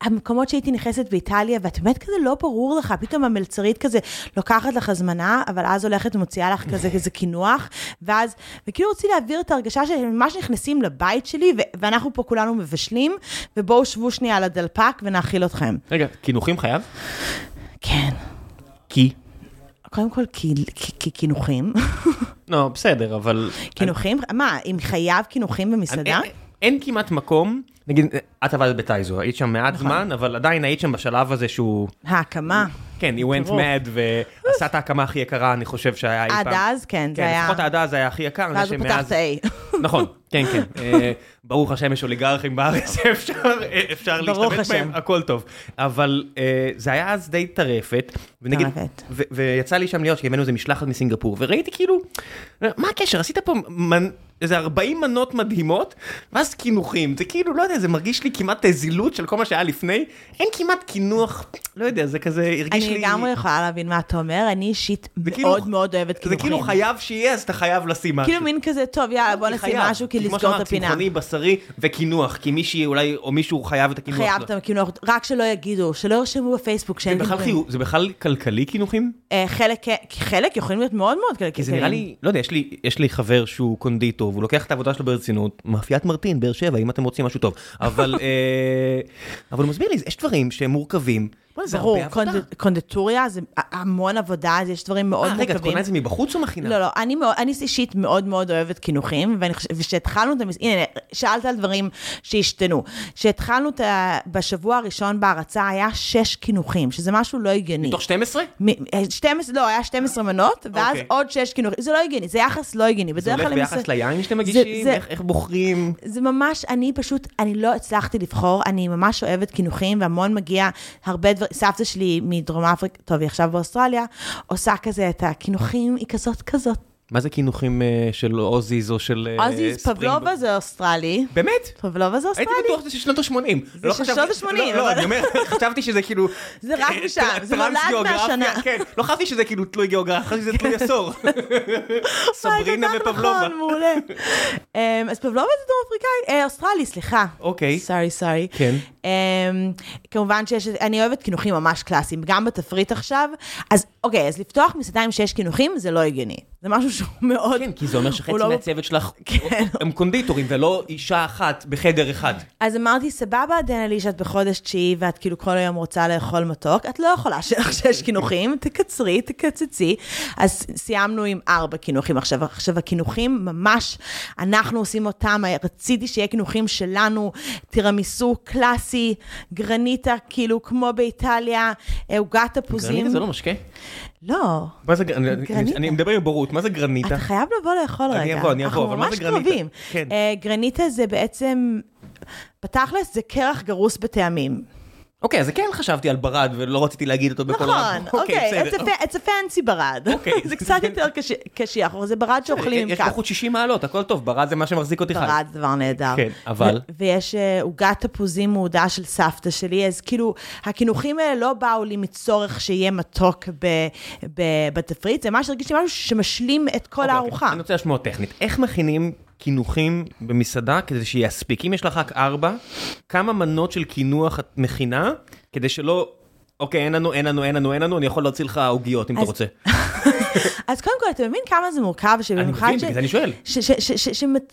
המקומות שהייתי נכנסת באיטליה, ואת באמת כזה לא ברור לך, פתאום המלצרית כזה לוקחת לך הזמנה, אבל אז הולכת ומוציאה לך כזה כזה כינוח, ואז, וכאילו רוצים להעביר את הרגשה שממש נכנסים לבית שלי, ו- ואנחנו פה כולנו מבשלים, ובואו שבו שנייה על הדלפק ונאכיל אתכם. רגע, כינוחים חייב? כן. כי? קודם כל, כינוחים. לא, בסדר, אבל... כינוחים? מה, אם חייב כינוחים במסעדה? אין כמעט מקום, נגיד, את עבדת בטייזו, היית שם מעט זמן, אבל עדיין היית שם בשלב הזה שהוא... ההקמה. כן, he went mad, ועשה את ההקמה הכי יקרה, אני חושב שהיה אי פעם. עד אז, כן, זה היה... לפחות עד אז היה הכי יקר. ואז הוא פתח את ה-A. נכון, כן, כן. ברוך השם, יש אוליגרכים בארץ, אפשר להשתמש בהם, הכל טוב. אבל זה היה אז די טרפת, ויצא לי שם להיות, שקיבלנו איזה משלחת מסינגפור, וראיתי כאילו, מה הקשר? עשית פה איזה ארבעים מנות מדהימות, ואז כינוחים, זה כאילו, לא יודע, זה מרגיש לי כמעט זילות של כל מה שהיה לפני, אין כמעט כינוח, לא יודע, זה כזה הרגיש לי... אני גם יכולה להבין מה אתה אומר, אני אישית מאוד מאוד אוהבת כינוחים. זה כאילו חייב שיהיה, אז אתה חייב לשים משהו. כאילו מין כזה, טוב, יאללה, בוא נשים משהו, כי לסגור את הפינה. צמחוני, בשרי וכינוח, כי מישהי אולי, או מישהו חייב את הכינוח. חייב את הכינוח, רק שלא יגידו, שלא ירשמו בפייסבוק שאין כינוחים. זה בכלל כלכלי כינוחים? חלק יכולים להיות מאוד מאוד כלכלי. זה נראה לי, לא יודע, יש לי חבר שהוא קונדיטור, והוא לוקח את העבודה שלו ברצינות, מאפיית מרטין, באר שבע, אם אתם רוצים משהו טוב. אבל, אבל מסביר לי, יש דברים שהם מורכבים. ברור, קונדיטוריה זה המון עבודה, אז יש דברים מאוד מורכבים. רגע, את קונה את זה מבחוץ או מכינה? לא, לא, אני אישית מאוד מאוד אוהבת כינוחים, ושהתחלנו את המסעדה, הנה, שאלת על דברים שהשתנו. שהתחלנו בשבוע הראשון בהרצאה, היה שש כינוחים, שזה משהו לא הגיוני. מתוך שתים עשרה? לא, היה שתים עשרה מנות, ואז עוד שש כינוחים. זה לא הגיוני, זה יחס לא הגיוני. זה הולך ביחס ליין שאתם מגישים, איך בוחרים? זה ממש, אני פשוט, אני לא הצלחתי לבחור, אני ממש אוהבת כינוחים, והמון מגיע הרבה דבר, סבתא שלי מדרום אפריקה, טוב, היא עכשיו באוסטרליה, עושה כזה את הכינוחים, היא כזאת כזאת. מה זה כינוחים של אוזיז או של ספרינג? אוזיז, פבלובה זה אוסטרלי. באמת? פבלובה זה אוסטרלי. הייתי בטוח שזה שנות ה-שמונים. זה שנות ה-שמונים. לא, אני אומר, חשבתי שזה כאילו... זה רק משם, זה נולד מהשנה. כן, לא חשבתי שזה כאילו תלוי גיאוגרפיה, חשבתי שזה תלוי עשור. סברינה ופבלובה. נכון, מעולה. אז פבלובה זה דרום אפריקאי, אוסטרלי, סליחה. אוקיי. סורי, סורי. כן. כמובן שיש, אני אוהבת כינוחים ממש קלאסיים, גם בתפריט עכשיו, אז אוקיי, אז לפתוח מסעדה עם שיש כינוחים, זה לא הגיוני. זה משהו שהוא מאוד... כן, כי זה אומר שחצי מהצוות שלך הם קונדיטורים, ולא אישה אחת בחדר אחד. אז אמרתי, סבבה, דנה-לי, שאת בחודש תשיעי, ואת כאילו כל היום רוצה לאכול מתוק, את לא יכולה שיש כינוחים, תקצרי, תקצצי. אז סיימנו עם ארבע כינוחים עכשיו. עכשיו, הכינוחים ממש, אנחנו עושים אותם, רציתי שיהיה כינוחים שלנו, תירמיסו, קלאסי, גרניטה, כאילו כמו באיטליה, עוגת תפוזים. גרניטה זה לא משקה? לא. מה זה גרניטה? אני מדבר בבורות, מה זה גרניטה? אתה חייב לבוא לאכול רגע. אני אבוא, אני אבוא, אבל מה זה גרניטה? אנחנו ממש קרובים. כן. Uh, גרניטה זה בעצם, בתכלס זה קרח גרוס בטעמים. אוקיי, אז כן חשבתי על ברד, ולא רציתי להגיד אותו בכל הרב. נכון, אוקיי, it's a fancy ברד. זה קצת יותר קשיח, זה ברד שאוכלים עם כך. יש בחוץ שישים מעלות, הכל טוב, ברד זה מה שמחזיק אותי חי. ברד זה דבר נהדר. כן, אבל... ויש עוגת תפוזים מעודה של סבתא שלי, אז כאילו, הכינוחים האלה לא באו לי מצורך שיהיה מתוק בתפריט, זה ממש הרגיש לי משהו שמשלים את כל הארוחה. אני רוצה לשמוע טכנית, איך מכינים... כינוחים במסעדה, כדי שיספיק. אם יש לך רק ארבע, כמה מנות של כינוח את מכינה, כדי שלא, אוקיי, אין לנו, אין לנו, אין לנו, אין לנו, אני יכול להוציא לך עוגיות, אם אתה רוצה. אז קודם כל, אתה מבין כמה זה מורכב, שבמיוחד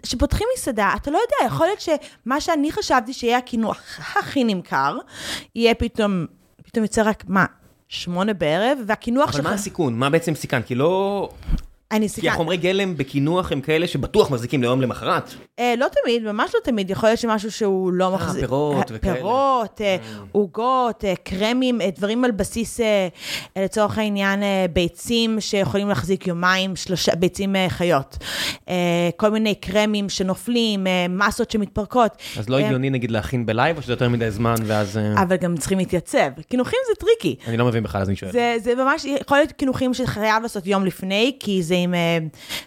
שפותחים מסעדה, אתה לא יודע, יכול להיות שמה שאני חשבתי שיהיה הכינוח הכי נמכר, יהיה פתאום, פתאום יוצא רק, מה, שמונה בערב, והכינוח שלך... אבל מה הסיכון? מה בעצם סיכן? כי לא... כי החומרי גלם בכינוח הם כאלה שבטוח מחזיקים ליום למחרת. לא תמיד, ממש לא תמיד. יכול להיות שמשהו שהוא לא מחזיק. פירות וכאלה. פירות, עוגות, קרמים, דברים על בסיס, לצורך העניין, ביצים שיכולים להחזיק יומיים, שלושה ביצים חיות. כל מיני קרמים שנופלים, מסות שמתפרקות. אז לא הגיוני נגיד להכין בלייב, או שזה יותר מדי זמן ואז... אבל גם צריכים להתייצב. כינוחים זה טריקי. אני לא מבין בכלל, אז אני שואל. זה ממש, יכול להיות כינוחים שחייב לעשות יום לפני, כי זה עם,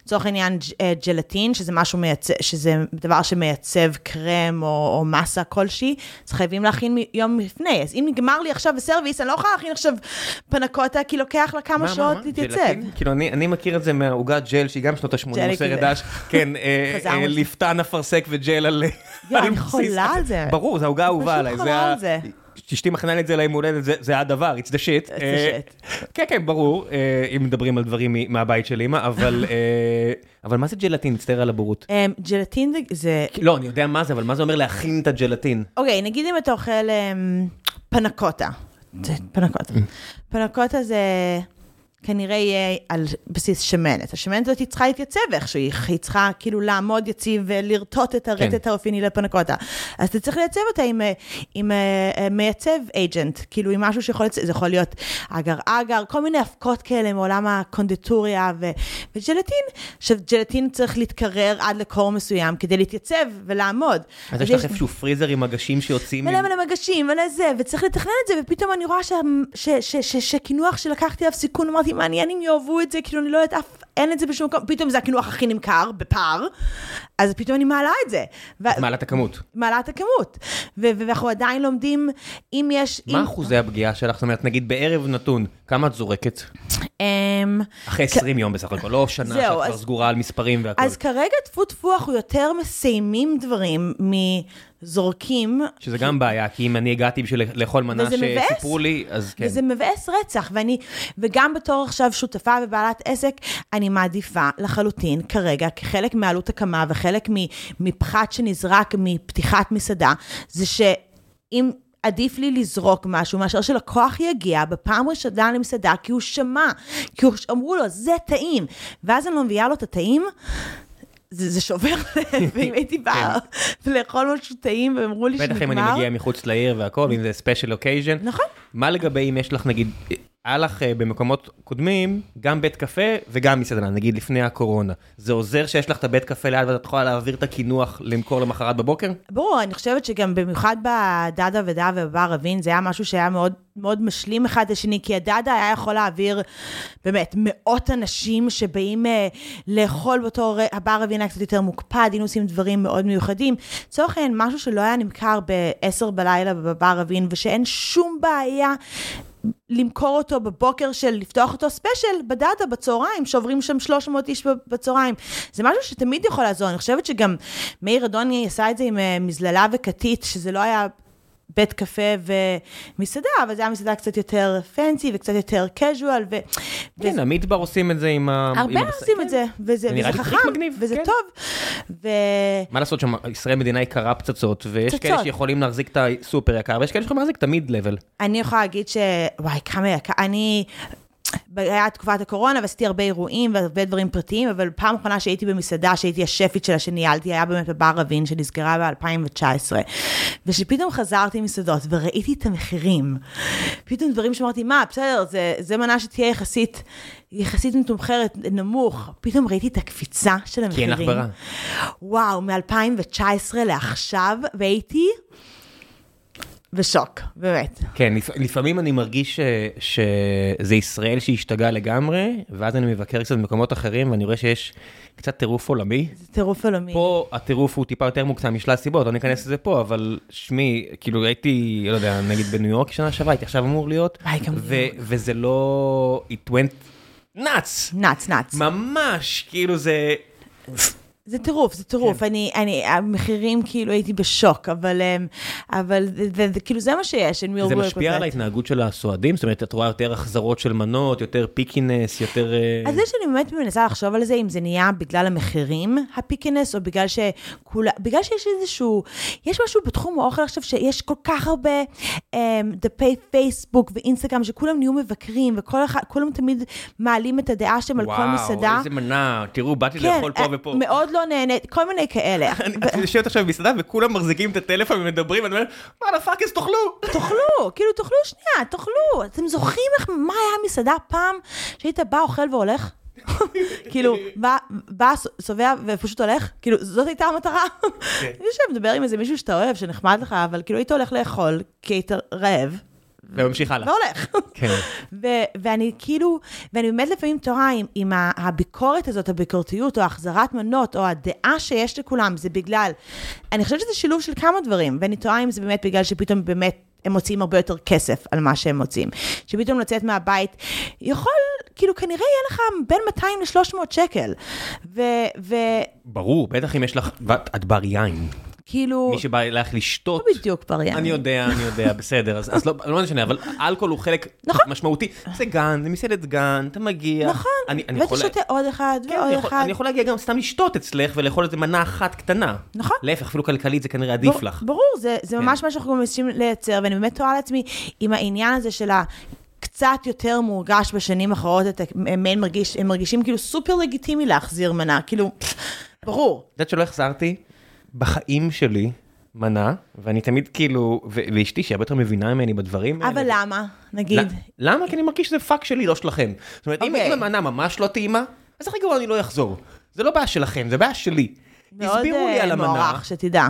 לצורך העניין, ג'לטין, שזה משהו מייצב, שזה דבר שמייצב קרם או, או מסה כלשהי, אז חייבים להכין יום לפני. אז אם נגמר לי עכשיו בסרוויס, אני לא יכולה להכין עכשיו פנקוטה, כי לוקח לה כמה מה, שעות מה, מה? להתייצב. ג'לטין? כאילו, אני, אני מכיר את זה מהעוגת ג'ל, שהיא גם שנות ה-שמונים, סרט דש, כן, לפתן אפרסק וג'ל על... אני חולה על זה. ברור, זה העוגה אהובה עליי. פשוט חולה על זה. שאשתי מכנה את זה ליום הולדת, זה הדבר, it's the shit. It's the shit. כן, כן, ברור, אם מדברים על דברים מהבית של אמא, אבל מה זה ג'לטין? נצטער על הבורות. ג'לטין זה... לא, אני יודע מה זה, אבל מה זה אומר להכין את הג'לטין? אוקיי, נגיד אם אתה אוכל פנקוטה. פנקוטה. פנקוטה זה... כנראה יהיה על בסיס שמנת. השמנת זאת היא צריכה להתייצב איכשהו, היא צריכה כאילו לעמוד יציב ולרטוט את הרטט האופייני לפנקוטה. אז אתה צריך לייצב אותה עם מייצב אייג'נט, כאילו עם משהו שיכול, זה יכול להיות אגר-אגר, כל מיני הפקות כאלה מעולם הקונדיטוריה וג'לטין. עכשיו, ג'לטין צריך להתקרר עד לקור מסוים כדי להתייצב ולעמוד. אז יש לך איפשהו פריזר עם מגשים שיוצאים... מלא מלא מגשים, מלא זה, וצריך לתכנן את זה, ופתאום אני רואה שכינוח שלקחתי עליו סיכון, אמרתי, מעניינים יאהבו את זה, כאילו אני לא יודעת, אין את זה בשום מקום, פתאום זה הכינוח הכי נמכר, בפער, אז פתאום אני מעלה את זה. מעלה את הכמות. מעלה את הכמות. ואנחנו עדיין לומדים, אם יש... מה אחוזי הפגיעה שלך? זאת אומרת, נגיד בערב נתון, כמה את זורקת? אחרי עשרים יום בסך הכל, לא שנה שאת כבר סגורה על מספרים והכל. אז כרגע תפו תפו, אנחנו יותר מסיימים דברים מ... זורקים. שזה גם בעיה, כי אם אני הגעתי בשביל לאכול מנה שסיפרו לי, אז כן. וזה מבאס רצח, ואני, וגם בתור עכשיו שותפה ובעלת עסק, אני מעדיפה לחלוטין כרגע, כחלק מעלות הקמה וחלק מפחת שנזרק מפתיחת מסעדה, זה שאם עדיף לי לזרוק משהו, מאשר שלקוח יגיע בפעם ראשונה למסעדה, כי הוא שמע, כי הוא אמרו לו, זה טעים, ואז אני לא מביאה לו את הטעים, זה, זה שובר לב, ואם הייתי באה לאכול משהו טעים, והם אמרו לי שנגמר. בטח אם אני מגיעה מחוץ לעיר והכל, אם זה ספיישל אוקייז'ן. נכון. מה לגבי אם יש לך, נגיד, היה לך במקומות קודמים, גם בית קפה וגם מסעדה, נגיד לפני הקורונה. זה עוזר שיש לך את הבית קפה ליד, ואת יכולה להעביר את הכינוח למכור למחרת בבוקר? ברור, אני חושבת שגם במיוחד בדאדה ודאה ובר אבין, זה היה משהו שהיה מאוד... מאוד משלים אחד לשני, כי הדאדה היה יכול להעביר באמת מאות אנשים שבאים לאכול באותו, הבר אבינה קצת יותר מוקפד, היינו עושים דברים מאוד מיוחדים. צורך אין משהו שלא היה נמכר ב-עשר בלילה בבר אבין, ושאין שום בעיה למכור אותו בבוקר של לפתוח אותו ספיישל בדאדה בצהריים, שעוברים שם שלוש מאות איש בצהריים. זה משהו שתמיד יכול לעזור. אני חושבת שגם מאיר אדוני עשה את זה עם מזללה וכתית, שזה לא היה... בית קפה ומסעדה, אבל זה היה מסעדה קצת יותר פנסי, וקצת יותר קז'ואל, ו... כן, המדבר עושים את זה עם ה... הרבה עושים את זה, וזה חכם, וזה טוב. מה לעשות שישראל מדינה יקרה פצצות, ויש כאלה שיכולים להחזיק את הסופר יקר, ויש כאלה שיכולים להחזיק את המיד לבל. אני יכולה להגיד ש... וואי, כמה יקר, אני... היה תקופת הקורונה, ועשיתי הרבה אירועים והרבה דברים פרטיים, אבל פעם אחרונה שהייתי במסעדה, שהייתי השפית שלה שניהלתי, היה באמת בבר אבין, שנסגרה ב-אלפיים תשע עשרה, ושפתאום חזרתי מסעדות, וראיתי את המחירים, פתאום דברים שאמרתי, מה, בסדר, זה, זה מנה שתהיה יחסית, יחסית מתומחרת נמוך, פתאום ראיתי את הקפיצה של המחירים. כי אין לך ברע. וואו, מ-אלפיים תשע עשרה לעכשיו, והייתי... בשוק, באמת. כן, לפעמים אני מרגיש שזה ישראל שהשתגע לגמרי, ואז אני מבקר קצת במקומות אחרים, ואני רואה שיש קצת טירוף עולמי. זה טירוף עולמי. פה הטירוף הוא טיפה יותר מוקצה משלל סיבות, אני אכנס לזה פה, אבל שמי, כאילו הייתי, לא יודע, נגיד בניו יורק שנה שעברה, הייתי עכשיו אמור להיות, וזה לא... it went nuts. nuts, nuts. ממש, כאילו זה... זה טירוף, זה טירוף, אני, אני, המחירים כאילו הייתי בשוק, אבל, אבל, כאילו זה מה שיש, אין מי אורו... זה משפיע על ההתנהגות של הסועדים? זאת אומרת, את רואה יותר החזרות של מנות, יותר פיקינס, יותר... אז זה שאני באמת מנסה לחשוב על זה, אם זה נהיה בגלל המחירים, הפיקינס, או בגלל שכולה, בגלל שיש איזשהו, יש משהו בתחום האוכל עכשיו, שיש כל כך הרבה דפי פייסבוק ואינסטגרם, שכולם נהיו מבקרים, וכל אחד, כולם תמיד מעלים את הדעה שם על כל מסעדה. וואו, איזה מנה, תראו, באתי לאכול פה ופה. מאוד לא נהנית, כל מיני כאלה. אני יושבת עכשיו במסעדה, וכולם מחזיקים את הטלפון ומדברים, אני אומרת, מה לפאקס, תאכלו? תאכלו, כאילו תאכלו שנייה, תאכלו. אתם זוכרים איך, מה היה מסעדה פעם, שהיית בא, אוכל והולך? כאילו, בא, סובע ופשוט הולך? כאילו, זאת הייתה המטרה. אני יושב, מדבר עם איזה מישהו שאתה אוהב, שנחמד לך, אבל כאילו היית הולך לאכול, כי היית רעב. וממשיך הלאה. לא הולך. כן. ואני כאילו, ואני באמת לפעמים תוהה אם הביקורת הזאת, הביקורתיות, או החזרת מנות, או הדעה שיש לכולם, זה בגלל, אני חושבת שזה שילוב של כמה דברים, ואני תוהה אם זה באמת בגלל שפתאום באמת הם מוצאים הרבה יותר כסף על מה שהם מוצאים. שפתאום לצאת מהבית, יכול, כאילו, כנראה יהיה לך בין מאתיים לשלוש מאות שקל. ברור, בטח אם יש לך, את בר יין. כאילו... מי שבא לך לשתות... לא בדיוק פריין. אני יודע, אני יודע, בסדר. אז לא נשנה, אבל אלכוהול הוא חלק משמעותי. זה גן, זה מסעדת גן, אתה מגיע. נכון, ואתה שותה עוד אחד ועוד אחד. אני יכול להגיע גם סתם לשתות אצלך, ולאכול את זה מנה אחת קטנה. נכון. להפך, אפילו כלכלית זה כנראה עדיף לך. ברור, זה ממש מה שאנחנו מנסים לייצר, ואני באמת תוהה לעצמי עם העניין הזה של ה... קצת יותר מורגש בשנים אחרות, הם מרגישים כאילו סופר לגיטימי להחזיר מנה, כאילו, ברור. יודעת שלא החזרתי בחיים שלי מנה, ואני תמיד כאילו, ואשתי שהיא הרבה יותר מבינה ממני בדברים. אבל למה, נגיד? למה? כי אני מרגיש שזה פאק שלי, לא שלכם. זאת אומרת, אם המנה ממש לא טעימה, אז אחרי גרוע אני לא אחזור. זה לא בעיה שלכם, זה בעיה שלי. הסבירו לי על המנה. מאוד מורך, שתדע.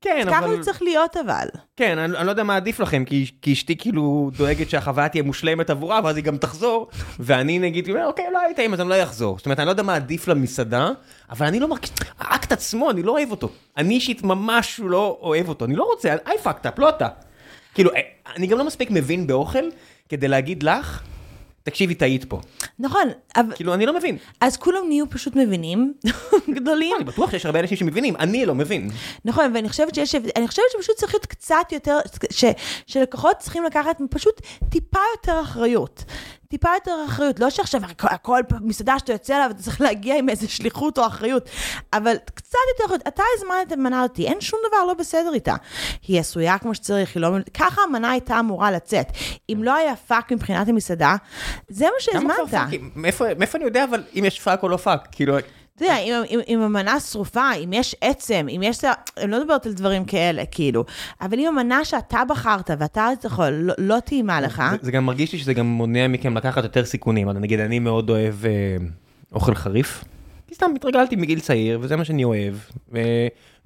כן, אבל... ככה זה צריך להיות, אבל. כן, אני, אני לא יודע מה עדיף לכם, כי, כי אשתי כאילו דואגת שהחוויה תהיה מושלמת עבורה, ואז היא גם תחזור, ואני נגיד, אוקיי, לא הייתה אם, אז אני לא יחזור. זאת אומרת, אני לא יודע מה עדיף למסעדה, אבל אני לא מרגיש... האקט עצמו, אני לא אוהב אותו. אני אישית ממש לא אוהב אותו. אני לא רוצה, I fucked up, לא אתה. כאילו, אני גם לא מספיק מבין באוכל, כדי להגיד לך, תקשיבי, תהיית פה. נכון. כאילו, אני לא מבין. אז כולם נהיו פשוט מבינים, גדולים. אני בטוח שיש הרבה אנשים שמבינים, אני לא מבין. נכון, ואני חושבת שיש, אני חושבת שפשוט צריך להיות קצת יותר, שלקוחות צריכים לקחת פשוט טיפה יותר אחריות. טיפה יותר אחריות. לא שעכשיו הכל מסעדה שאתה יוצא לה, ואתה צריך להגיע עם איזה שליחות או אחריות, אבל קצת יותר אחריות. אתה הזמנת מנה אותי, אין שום דבר לא בסדר איתה. היא עשויה כמו שצריך, לא... ככה המנה הייתה אמורה לצאת. אם לא היה פאק מבחינת המסעדה, זה מה שהזמנת. מאיפה, מאיפה אני יודע, אבל אם יש פאק או לא פאק, כאילו... אתה יודע, אם המנה שרופה, אם יש עצם, אם יש... אני לא מדברת על דברים כאלה, כאילו. אבל אם המנה שאתה בחרת, ואתה יכול, לא תאימה לך. זה גם מרגיש לי שזה גם מונע מכם לקחת יותר סיכונים. נגיד, אני מאוד אוהב אוכל חריף. כי סתם התרגלתי מגיל צעיר, וזה מה שאני אוהב.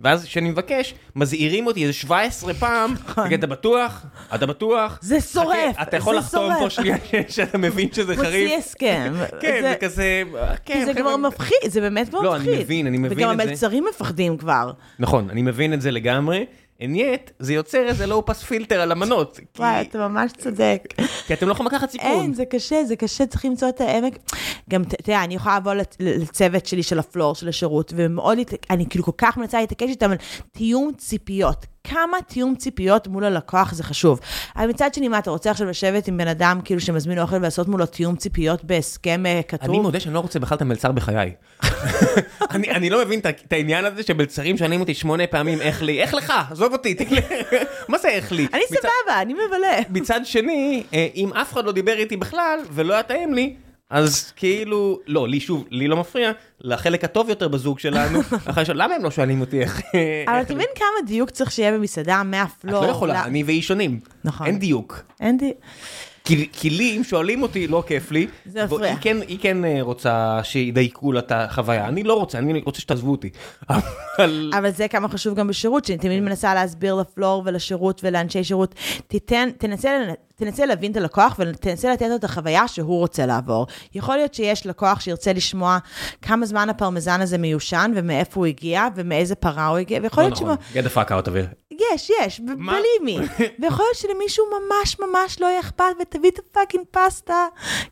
ואז כשאני מבקש, מזהירים אותי איזה שבע עשרה פעם, אתה בטוח, אתה בטוח. זה שורף, אתה יכול לחתום פה שנייה שאתה מבין שזה חריף. מוציא הסכם. כן, זה כזה... כי זה כבר מפחיד, זה באמת כבר מפחיד. לא, אני מבין, אני מבין את זה. וגם המלצרים מפחדים כבר. נכון, אני מבין את זה לגמרי. עניין, זה יוצר איזה לא פס פילטר על המנות. וואי, אתה ממש צודק. כי אתם לא יכולים לקחת סיכון. אין, זה קשה, זה קשה, צריך למצוא את העמק. גם, תראה, אני יכולה לבוא לצוות שלי של הפלור, של השירות, ומאוד, אני כאילו כל כך מנסה להתעקש איתם, תיאום ציפיות. כמה תיאום ציפיות מול הלקוח זה חשוב. אבל מצד שני, מה, אתה רוצה עכשיו לשבת עם בן אדם כאילו שמזמין אוכל ועשות מולו תיאום ציפיות בהסכם כתוב? אני מודה שאני לא רוצה בכלל את המלצר בחיי. אני, אני לא מבין את העניין הזה שמלצרים שואלים אותי שמונה פעמים איך לי, איך לך? עזוב אותי, תקלה. מה זה איך לי? אני סבבה, אני מבלה. מצד שני, אם אף אחד לא דיבר איתי בכלל ולא היה טעים לי, אז כאילו, לא, לי שוב, לי לא מפריע, לחלק הטוב יותר בזוג שלנו, אחרי של, למה הם לא שואלים אותי איך... אבל אתה מבין כמה דיוק צריך שיהיה במסעדה מהפלור? את לא יכולה, אני והיא שונים. נכון. אין דיוק. אין דיוק. כי לי, אם שואלים אותי, לא כיף לי. זה הפריע. היא כן רוצה שידייקו לה את החוויה. אני לא רוצה, אני רוצה שתעזבו אותי. אבל זה כמה חשוב גם בשירות, שאני תמיד מנסה להסביר לפלור ולשירות ולאנשי שירות. תנסה לנת... תנסה להבין את הלקוח ותנסה לתת לו את החוויה שהוא רוצה לעבור. יכול להיות שיש לקוח שירצה לשמוע כמה זמן הפרמזן הזה מיושן, ומאיפה הוא הגיע, ומאיזה פרה הוא הגיע. ויכול להיות שמה... יד הפאק אאוט אוויר. יש, יש, בלימי. ויכול להיות שלמישהו ממש ממש לא יהיה אכפת, ותביא את הפאקינג פסטה.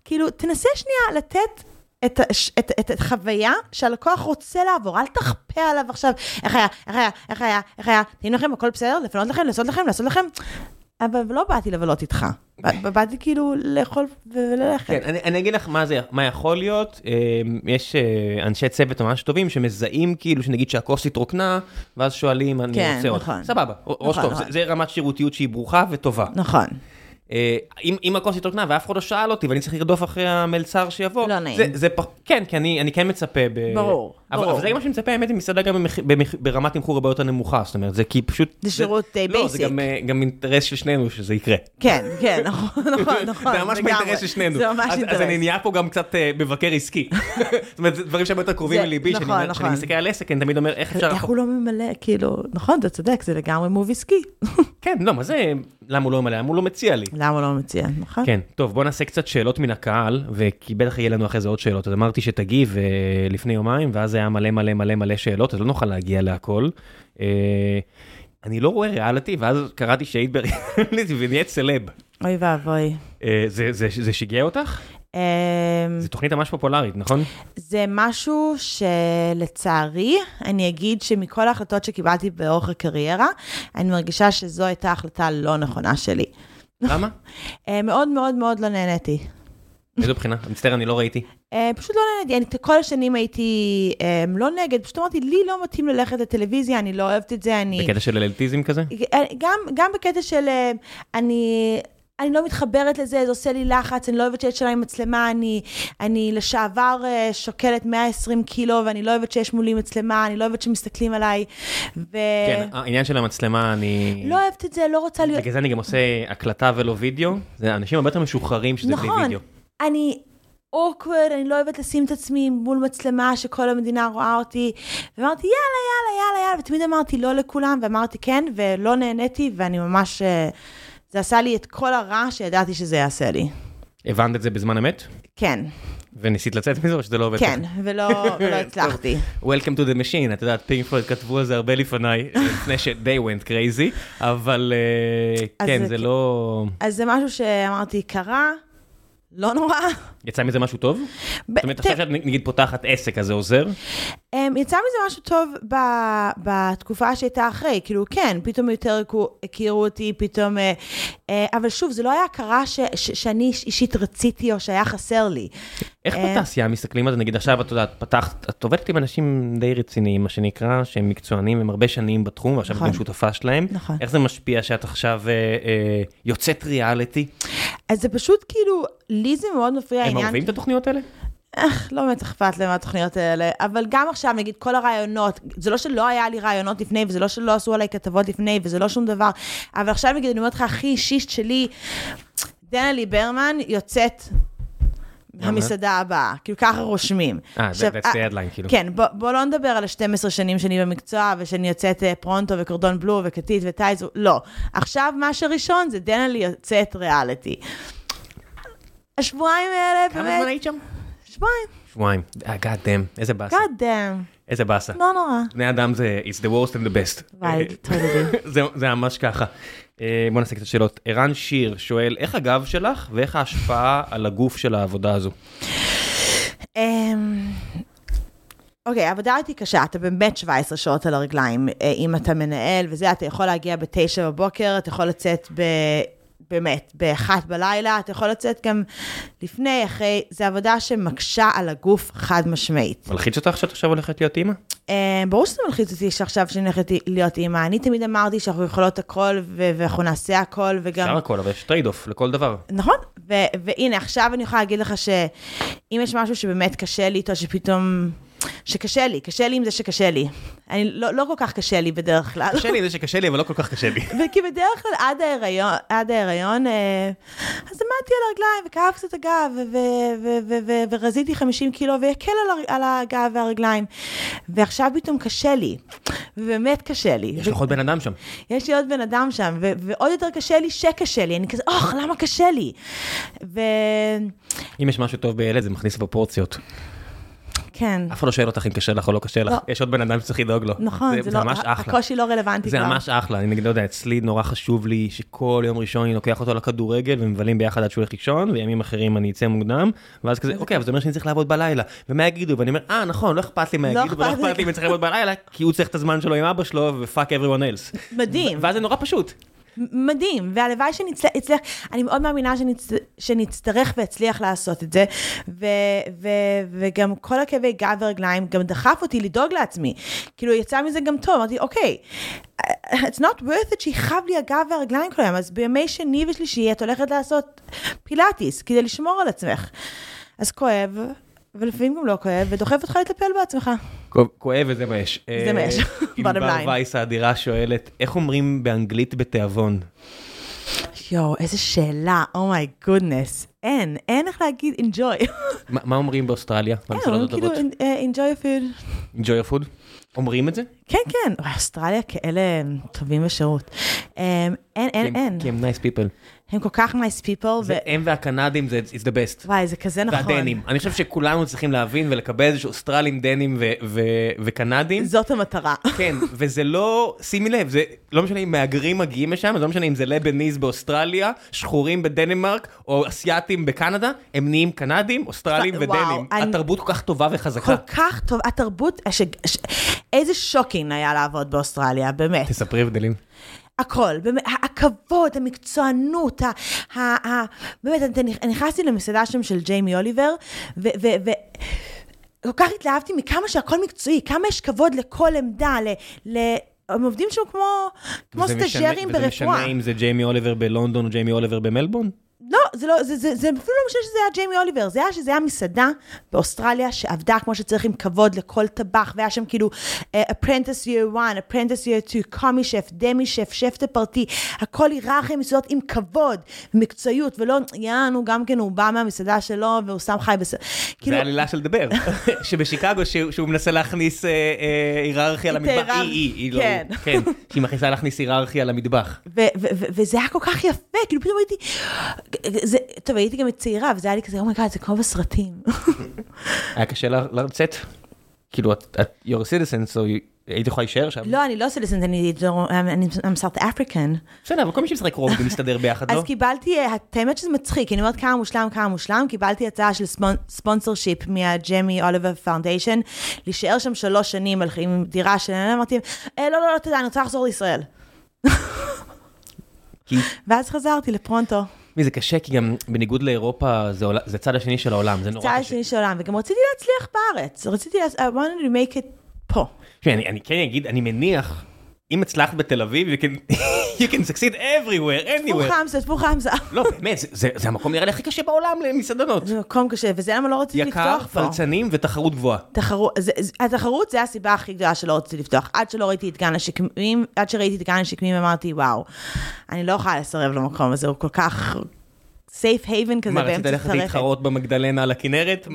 כאילו, תנסה שנייה לתת... את, את, את, את חוויה שהלקוח רוצה לעבור, אל תחפה עליו עכשיו, איך היה, איך היה, איך היה, איך היה, תהיינו לכם הכל בסדר, לפנות לכם, לעשות לכם, לעשות לכם, אבל לא באתי לבלות איתך, באתי כאילו לאכול וללכת. כן, אני, אני אגיד לך מה זה, מה יכול להיות, יש אנשי צוות ממש טובים שמזהים כאילו, שנגיד שהכוס התרוקנה, ואז שואלים, אני כן, רוצה נכון. עוד, סבבה, נכון, ראש טוב, נכון. זה, זה רמת שירותיות שהיא ברוכה וטובה. נכון. אם הכוס התרוקנה ואף אחד לא שאל אותי ואני צריך לרדוף אחרי המלצר שיבוא, לא נעים. כן, כי אני כן מצפה, ברור, אבל זה גם מה שאני מצפה, האמת היא מסעדה גם ברמת המחור הרבה יותר נמוכה, זאת אומרת, זה כי פשוט זה שירות בייסיק. לא, זה גם אינטרס של שנינו שזה יקרה. כן, כן, נכון, נכון. זה ממש באינטרס של שנינו. אז אני נהיה פה גם קצת מבקר עסקי. זאת אומרת, דברים שהרבה יותר קרובים לליבי, שאני מסתכל על עסק, אני תמיד אומר איך אפשר... איך הוא לא ממלא, כאילו, נכון, אתה צודק, זה לגמרי מוב עסקי. כן, לא, מה זה, למה הוא לא ממלא, למה הוא לא מציע לי? למה הוא לא מציע, נכון? כן, טוב, בוא נעשה קצת שאלות מן הקהל, וכי בטח יהיה לנו אחרי זה עוד שאלות. אז אמרתי שתגיב לפני יומיים, ואז היה מלא מלא מלא מלא שאלות, אז לא נוכל להגיע להכל. אני לא רואה ריאליטי, ואז קראתי שהיית בריאליטי ונהיית סלב. אוי ואבוי. זה שיגע אותך? זו תוכנית ממש פופולרית, נכון? זה משהו שלצערי, אני אגיד שמכל ההחלטות שקיבלתי באורך הקריירה, אני מרגישה שזו הייתה ההחלטה לא נכונה שלי. למה? מאוד מאוד מאוד לא נהניתי. איזו בחינה? מצטער, אני לא ראיתי. פשוט לא נהניתי, אני כל השנים הייתי לא נגד, פשוט אמרתי, לי לא מתאים ללכת לטלוויזיה, אני לא אוהבת את זה, אני... בקטע של אלטיזם כזה? גם בקטע של... אני... אני לא מתחברת לזה, זה עושה לי לחץ, אני לא אוהבת שיש עליי מצלמה, אני, אני לשעבר שוקלת מאה ועשרים קילו, ואני לא אוהבת שיש מולי מצלמה, אני לא אוהבת שמסתכלים עליי, ו... כן, העניין של המצלמה, אני... לא אוהבת את זה, לא רוצה להיות... בגלל זה אני גם עושה הקלטה ולא וידאו, זה אנשים הרבה יותר משוחררים שזה נכון, בלי וידאו. נכון, אני... awkward, אני לא אוהבת לשים את עצמי מול מצלמה שכל המדינה רואה אותי, ואמרתי יאללה, יאללה, יאללה, יאללה, ותמיד אמרתי לא לכולם, ואמרתי כן, ולא נהניתי, ואני ממש... זה עשה לי את כל הרע שידעתי שזה יעשה לי. הבנת את זה בזמן אמת? כן. וניסית לצאת מזה או שזה לא עובד? כן, ולא הצלחתי. Welcome to the machine, את יודעת, פינק פלויד כתבו על זה הרבה לפניי, לפני ש-they went crazy, אבל כן, זה לא... אז זה משהו שאמרתי, קרה, לא נורא. יצא מזה משהו טוב? זאת אומרת, עכשיו שאת נגיד פותחת עסק, אז זה עוזר? יצא מזה משהו טוב בתקופה שהייתה אחרי, כאילו כן, פתאום יותר הכירו אותי, פתאום, אבל שוב, זה לא היה הכרה שאני אישית רציתי או שהיה חסר לי. איך בתעשייה מסתכלים על זה? נגיד עכשיו, את יודעת, פתחת, את עובדת עם אנשים די רציניים, מה שנקרא, שהם מקצוענים, הם הרבה שנים בתחום, ועכשיו אתם שותפה שלהם. איך זה משפיע שאת עכשיו יוצאת ריאליטי? אז זה פשוט כאילו, לי זה מאוד מפריע העניין. הם אוהבים את התוכניות האלה? איך, לא באמת אכפת להם התוכניות האלה, אבל גם עכשיו, נגיד, כל הרעיונות, זה לא שלא היה לי רעיונות לפני, וזה לא שלא עשו עליי כתבות לפני, וזה לא שום דבר, אבל עכשיו, נגיד, אני אומרת לך, הכי אישית שלי, דנה-לי ברמן יוצאת המסעדה הבאה, כאילו ככה רושמים. אה, that's the headline, כאילו. כן, בוא לא נדבר על שתים עשרה שנים שאני במקצוע, ושאני יוצאת פרונטו וקורדון בלו וקטית וטייזו, לא. עכשיו, מה שראשון זה דנה-לי יוצאת ריאליטי. השבועיים האלה, באמת. כמה זמן היית שם? שבועיים. שבועיים. God damn, איזה באסה. God damn. איזה באסה. לא נורא. בני אדם זה, it's the worst and the best. וואי, תודה. זה ממש ככה. בוא נעשה קצת שאלות. ערן שיר שואל, איך הגב שלך ואיך ההשפעה על הגוף של העבודה הזו? אוקיי, העבודה הייתי קשה, אתה באמת שבע עשרה שעות על הרגליים. אם אתה מנהל וזה, אתה יכול להגיע בתשע בבוקר, אתה יכול לצאת ב... באמת, באחת בלילה, אתה יכול לצאת גם לפני, אחרי, זו עבודה שמקשה על הגוף חד משמעית. מלחיץ אותך שאת עכשיו הולכת להיות אימא? ברור שזה מלחיץ אותי שעכשיו שאני הולכת להיות אימא. אני תמיד אמרתי שאנחנו יכולות הכל, ואנחנו נעשה הכל, וגם... אפשר הכל, אבל יש טרייד אוף לכל דבר. נכון, והנה, עכשיו אני יכולה להגיד לך שאם יש משהו שבאמת קשה לי, או שפתאום... שקשה לי, קשה לי עם זה שקשה לי. אני לא, לא כל כך קשה לי בדרך כלל. קשה לי עם זה שקשה לי, אבל לא כל כך קשה לי. וכי בדרך כלל עד ההיריון, עד ההיריון, אז עמדתי על הרגליים וכאב קצת הגב, ו- ו- ו- ו- ורזיתי חמישים קילו, ויקל על הגב והרגליים. ועכשיו פתאום קשה לי. ובאמת קשה לי. יש לך עוד בן אדם שם. יש לי עוד בן אדם שם, ו- ועוד יותר קשה לי שקשה לי. אני כזה, אוח, למה קשה לי? ו... אם יש משהו טוב בילד, זה מכניס בפורציות. כן. אף אחד לא שואל אותך אם קשה לך או לא קשה לך. יש עוד בן אדם שצריך לדאוג לו. נכון, זה ממש אחלה. הקושי לא רלוונטי. זה ממש אחלה. אני נגיד לא יודע, אצלי נורא חשוב לי שכל יום ראשון אני לוקח אותו לכדורגל ומבלים ביחד עד שהוא הולך לישון, וימים אחרים אני אצא מוקדם, ואז כזה, אוקיי, אבל זה אומר שאני צריך לעבוד בלילה. ומה יגידו? ואני אומר, אה, נכון, לא אכפת לי מה יגידו, ולא אכפת לי אם אני צריך לעבוד בלילה, כי הוא צריך את הזמן שלו עם אבא שלו, ו-fuck everyone else. מדהים. ואז זה נורא פשוט. מדהים, והלוואי שנצליח, אני מאוד מאמינה שנצטרך והצליח לעשות את זה, וגם כל הכאבי גב ורגליים גם דחף אותי לדאוג לעצמי, כאילו יצא מזה גם טוב, אמרתי, אוקיי, it's not worth it שיחב לי הגב והרגליים כל היום, אז בימי שני ושלישי את הולכת לעשות פילאטיס, כדי לשמור על עצמך, אז כואב, ולפעמים גם לא כואב, ודוחף אותך לטפל בעצמך. כואב וזה מאש. זה מאש, בדם ליין. אם בר וייס האדירה שואלת, איך אומרים באנגלית בתיאבון? יו, איזה שאלה, אומי גודנס. אין, אין איך להגיד enjoy. מה אומרים באוסטרליה? אין, אומרים כאילו enjoy your food. enjoy your food? אומרים את זה? כן, כן. אוסטרליה כאלה טובים בשירות. אין, אין, אין. כי הם nice people. הם כל כך nice people. זה ו... הם והקנדים, זה it's the best. וואי, זה כזה נכון. והדנים. אני חושב שכולנו צריכים להבין ולקבל איזשהו אוסטרלים, דנים ו- ו- וקנדים. זאת המטרה. כן, וזה לא, שימי לב, זה לא משנה אם מהגרים מגיעים משם, זה לא משנה אם זה לבניז באוסטרליה, שחורים בדנמרק, או אסיאטים בקנדה, הם נהיים קנדים, אוסטרלים ו- ודנים. וואו, התרבות אני... כל כך טובה וחזקה. כל כך טוב, התרבות, ש... ש... איזה שוקינג היה לעבוד באוסטרליה, באמת. תספרי הבדלים. הכל, באמת, הכבוד, המקצוענות, ה, ה, ה, באמת, אני נכנסתי למסעדה שם של ג'יימי אוליבר, ו, ו, ו, כל כך התלהבתי מכמה שהכל מקצועי, כמה יש כבוד לכל עמדה, ל, ל, הם עובדים שם כמו, כמו סטאג'רים ברפואה. וזה משנה אם זה ג'יימי אוליבר בלונדון או ג'יימי אוליבר במלבון? לא, זה לא, זה, זה, זה, אפילו לא משנה שזה היה ג'יימי אוליבר, זה היה שזה היה מסעדה באוסטרליה שעבדה כמו שצריך עם כבוד לכל טבח, והיה שם כאילו, apprentice year one, apprentice year two, קומי שף, דמי שף, שף תפרטי, הכל היררכיה מסעדות עם כבוד, מקצועיות, ולא, יענו, גם כן הוא בא מהמסעדה שלו, והוא שם חי בסדר. זה היה לילה של דבר, שבשיקגו, שהוא מנסה להכניס היררכיה למטבח, אי, אי, כן, שהיא מכניסה להכניס היררכיה למטבח. וזה היה כל כך יפה, כאילו פתאום הייתי... זה, טוב, הייתי גם צעירה, וזה היה לי כזה, אומייגאד, זה כמו בסרטים. היה קשה לצאת? כאילו, you're a citizen, so הייתי יכולה להישאר שם? לא, אני לא citizen, אני South African. בסדר, אבל כל מי שמשחק רוב, מסתדר ביחד, לא? אז קיבלתי, התאמת שזה מצחיק, אני אומרת, כמה מושלם, כמה מושלם, קיבלתי הצעה של ספונסר שיפ מהג'מי אוליבר פאונדיישן, להישאר שם שלוש שנים עם דירה שלהם, אמרתי, לא, לא, לא, תדע, אני רוצה לחזור לישראל. ואז חזרתי לפרונטו. זה קשה, כי גם בניגוד לאירופה, זה, עול... זה צד השני של העולם, זה נורא קשה. צד השני של העולם, וגם רציתי להצליח בארץ, רציתי, I wanted to make it פה. תשמע, אני, אני כן אגיד, אני מניח, אם הצלחת בתל אביב, you can, you can succeed everywhere, anywhere. תפוך חמסה, תפוך חמסה. לא, באמת, זה, זה, זה המקום נראה לי הכי קשה בעולם למסעדנות. זה מקום קשה, וזה למה לא רציתי לפתוח פה. יקר, פלצנים ותחרות גבוהה. תחרות, זה, התחרות זה הסיבה הכי גדולה שלא רציתי לפתוח. עד שלא ראיתי את גן השקמים, עד שראיתי את גן השקמים, אמרתי, וואו, אני לא יכולה לסרב למקום הזה, הוא כל כך... safe haven כזה. מה, רצית ללכת להתחרות במגדלנה על הכנרת?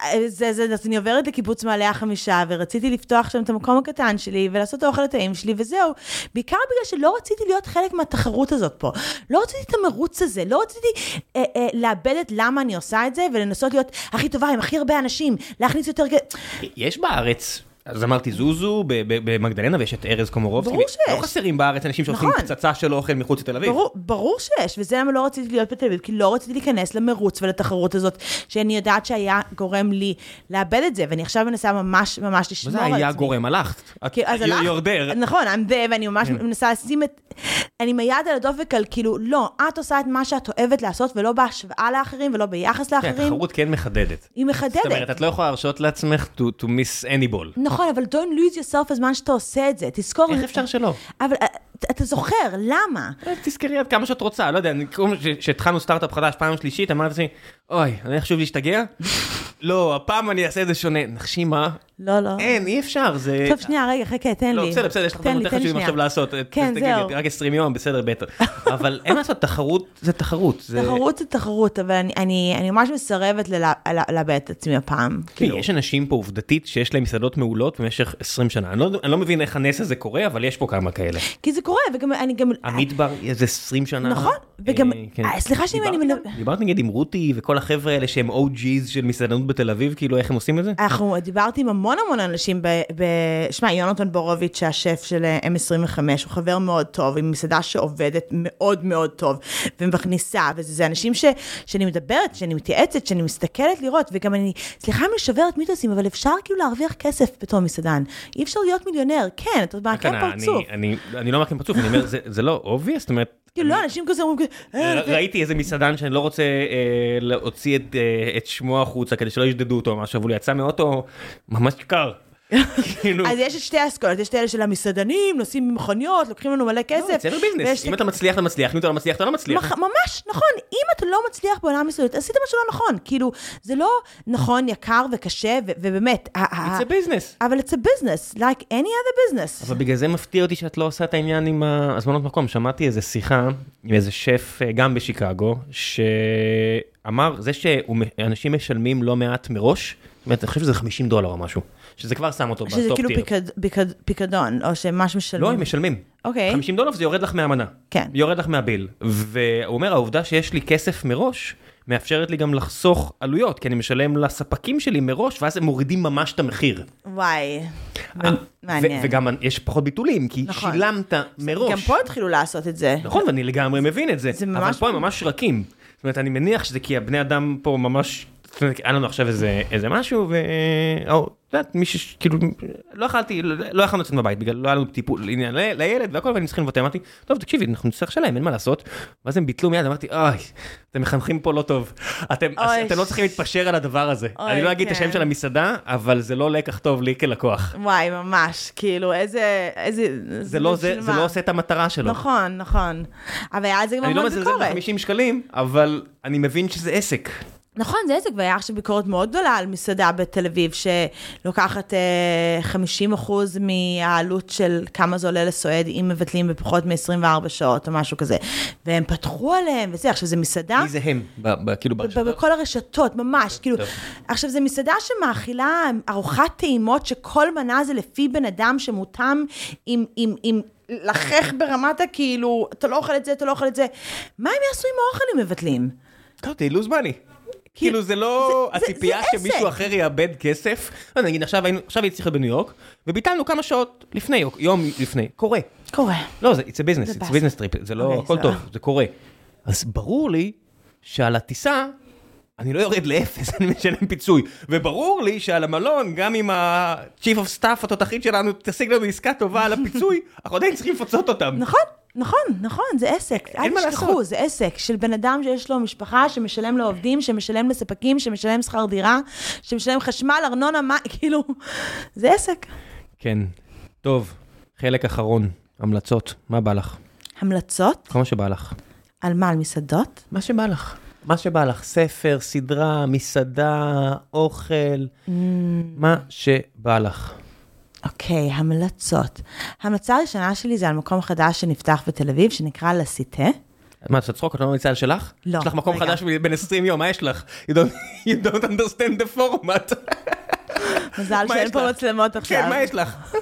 אז אני עוברת לקיבוץ מעלה החמישה, ורציתי לפתוח שם את המקום הקטן שלי, ולעשות האוכל הטעים שלי, וזהו. בעיקר בגלל שלא רציתי להיות חלק מהתחרות הזאת פה. לא רציתי את המרוץ הזה, לא רציתי לאבד את למה אני עושה את זה, ולנסות להיות הכי טובה עם הכי הרבה אנשים, להכניס יותר... יש בארץ... אז אמרתי זוזו במגדלנה, ויש את ארז קומורובסקי. ברור שיש. לא חסרים בארץ אנשים שעושים פצצה של אוכל מחוץ לתל אביב. ברור שיש, וזה למה לא רציתי להיות בתל אביב, כי לא רציתי להיכנס למרוץ ולתחרות הזאת, שאני יודעת שהיה גורם לי לאבד את זה, ואני עכשיו מנסה ממש ממש לשמור על עצמי. וזה היה גורם, הלכת. אז הלכת. נכון, ואני ממש מנסה לשים את... אני מיד על הדופק על כאילו, לא, את עושה את מה שאת אוהבת לעשות, ולא בהשוואה לאחרים, ולא ביחס לאחרים. התחרות כן מחדדת. היא מחדדת. זאת אומרת, את לא יכולה להרשות לעצמך to miss any ball. נכון, אבל don't lose yourself הזמן שאתה עושה את זה. תזכור... איך אפשר שלא? אבל אתה זוכר, למה? תזכרי עד כמה שאת רוצה. לא יודע, כשהתחלנו סטארט-אפ חדש, פעם שלישית, אמרתי לעצמי, אוי, אני חשוב להשתגע? לא, הפעם אני אעשה את זה שונה. נחשי מה? לא, לא. אין, אי אפשר, זה... טוב, שנייה, רגע, חכה, תן לי. לא, בסדר, בסדר, יש לך דבר יותר חשובים עכשיו לעשות. כן, זהו. רק עשרים יום, בסדר, בטר. אבל אין לעשות, תחרות זה תחרות. תחרות זה תחרות, אבל אני ממש מסרבת ללאבד את עצמי הפעם. יש אנשים פה עובדתית שיש להם מסעדות מעולות במשך עשרים שנה. אני לא מבין איך הנס הזה קורה, אבל יש פה כמה כאלה. כי זה קורה, וגם אני גם... המדבר, זה עשרים שנה. נכון, וגם... סליחה שאני... דיברת נגיד עם רותי וכל החבר'ה האלה שהם או ג'יז של מסעדנות בתל אביב, כאילו איך הם עושים את זה? אנחנו דיברתי עם המון המון אנשים, שמע, יונתן בורוביץ' שהשף של אם עשרים וחמש, הוא חבר מאוד טוב, עם מסעדה שעובדת מאוד מאוד טוב, ובכניסה, וזה אנשים שאני מדברת, שאני מתייעצת, שאני מסתכלת לראות, וגם אני, סליחה, משברת מיתוסים, אבל אפשר כאילו להרוויח כסף בתור מסעדן, אי אפשר להיות מיליונר, כן, אתה מעקם פרצוף. אני לא מעקם פרצוף, אני אומר, זה לא obvious, זאת אומרת, כאילו לא, אנשים כזה אומרים כזה... ראיתי איזה מסעדן שאני לא רוצה להוציא את שמו החוצה, כדי שלא ישדדו אותו או משהו, אבל הוא יצא מאוטו ממש קר. אז יש את שתי אסכולות, יש את אלה של המסעדנים, נוסעים במכוניות, לוקחים לנו מלא כסף. לא, צלר ביזנס, אם אתה מצליח, אתה מצליח, אם אתה לא מצליח, אתה לא מצליח. ממש, נכון, אם אתה לא מצליח בעולם מסעדות, עשית משהו לא נכון, כאילו, זה לא נכון, יקר וקשה, ובאמת... It's a business. אבל it's a business, like any other business. אבל בגלל זה מפתיע אותי שאת לא עושה את העניין עם הזמנות מקום. שמעתי איזו שיחה עם איזה שף, גם בשיקגו, ש... אמר, זה שאנשים משלמים לא מעט מראש, זאת אומרת, אני חושב שזה חמישים דולר או משהו, שזה כבר שם אותו בטופ-טיר. שזה כאילו פיקדון, או שמה שמשלמים. לא, הם משלמים. אוקיי. חמישים דולר זה יורד לך מהמנה. כן. יורד לך מהביל. והוא אומר, העובדה שיש לי כסף מראש, מאפשרת לי גם לחסוך עלויות, כי אני משלם לספקים שלי מראש, ואז הם מורידים ממש את המחיר. וואי, מעניין. וגם יש פחות ביטולים, כי שילמת מראש. גם פה התחילו לעשות את זה. נכון, ואני לגמרי מבין את זה. אבל פה הם ממש שרקים. זאת אומרת, אני מניח שזה כי הבני אדם פה ממש, זאת אומרת, אין לנו עכשיו איזה משהו, ו... כאילו, לא אכלתי, לא יכולנו לצאת מהבית, בגלל לא היה לנו טיפול לילד והכל, ואני צריכים לבטא, אמרתי, טוב, תקשיבי, אנחנו נצטרך שלהם, אין מה לעשות, ואז הם ביטלו מיד, אמרתי, אוי, אתם מחנכים פה לא טוב, אתם לא צריכים להתפשר על הדבר הזה, אני לא אגיד את השם של המסעדה, אבל זה לא לקח טוב לי כלקוח. וואי, ממש, כאילו, איזה, זה לא עושה את המטרה שלו. נכון, נכון, אבל אז זה גם מאוד ביקורת. אני לא מזלזל חמישים שקלים, אבל אני מבין שזה עסק. נכון, זה עסק, והיה עכשיו ביקורת מאוד גדולה על מסעדה בתל אביב, שלוקחת חמישים אחוז מהעלות של כמה זה עולה לסועד, אם מבטלים בפחות מ-עשרים וארבע שעות או משהו כזה. והם פתחו עליהם, וזה, עכשיו זה מסעדה... מי זה הם? כאילו ברשתות? בכל הרשתות, ממש. עכשיו זה מסעדה שמאכילה ארוחת טעימות, שכל מנה זה לפי בן אדם שמותם עם... לחך ברמת הכאילו, אתה לא אוכל את זה, אתה לא אוכל את זה. מה הם יעשו עם האוכל אם מבטלים? טוב, תהילו זמני. כאילו זה לא הציפייה שמישהו אחר יאבד כסף. אני אגיד, עכשיו היא צריכה בניו יורק, וביטלנו כמה שעות לפני, יום לפני. קורה. קורה. לא, it's a business, it's a business trip. זה לא, הכל טוב, זה קורה. אז ברור לי שעל הטיסה, אני לא יורד לאפס, אני משלם פיצוי. וברור לי שעל המלון, גם עם ה-Chief of Staff התותחית שלנו, תשיג לנו עסקה טובה על הפיצוי, אנחנו עדיין צריכים לפצות אותם. נכון. נכון, נכון, זה עסק, אל תשכחו, זה עסק של בן אדם שיש לו משפחה, שמשלם לעובדים, שמשלם לספקים, שמשלם שכר דירה, שמשלם חשמל, ארנונה, מה, כאילו, זה עסק. כן, טוב, חלק אחרון, המלצות, מה בא לך? המלצות? כל מה שבא לך. על מה, על מסעדות? מה שבא לך. מה שבא לך, ספר, סדרה, מסעדה, אוכל, מה שבא לך. אוקיי, okay, המלצות. ההמלצה הראשונה שלי זה על מקום חדש שנפתח בתל אביב, שנקרא לסיטה. מה, אתה צחוק? אתה לא ממצא על שלך? לא. יש לך מקום חדש בין עשרים יום, מה יש לך? You don't, you don't understand the format. מזל שאין פה מצלמות עכשיו. כן, מה יש לך?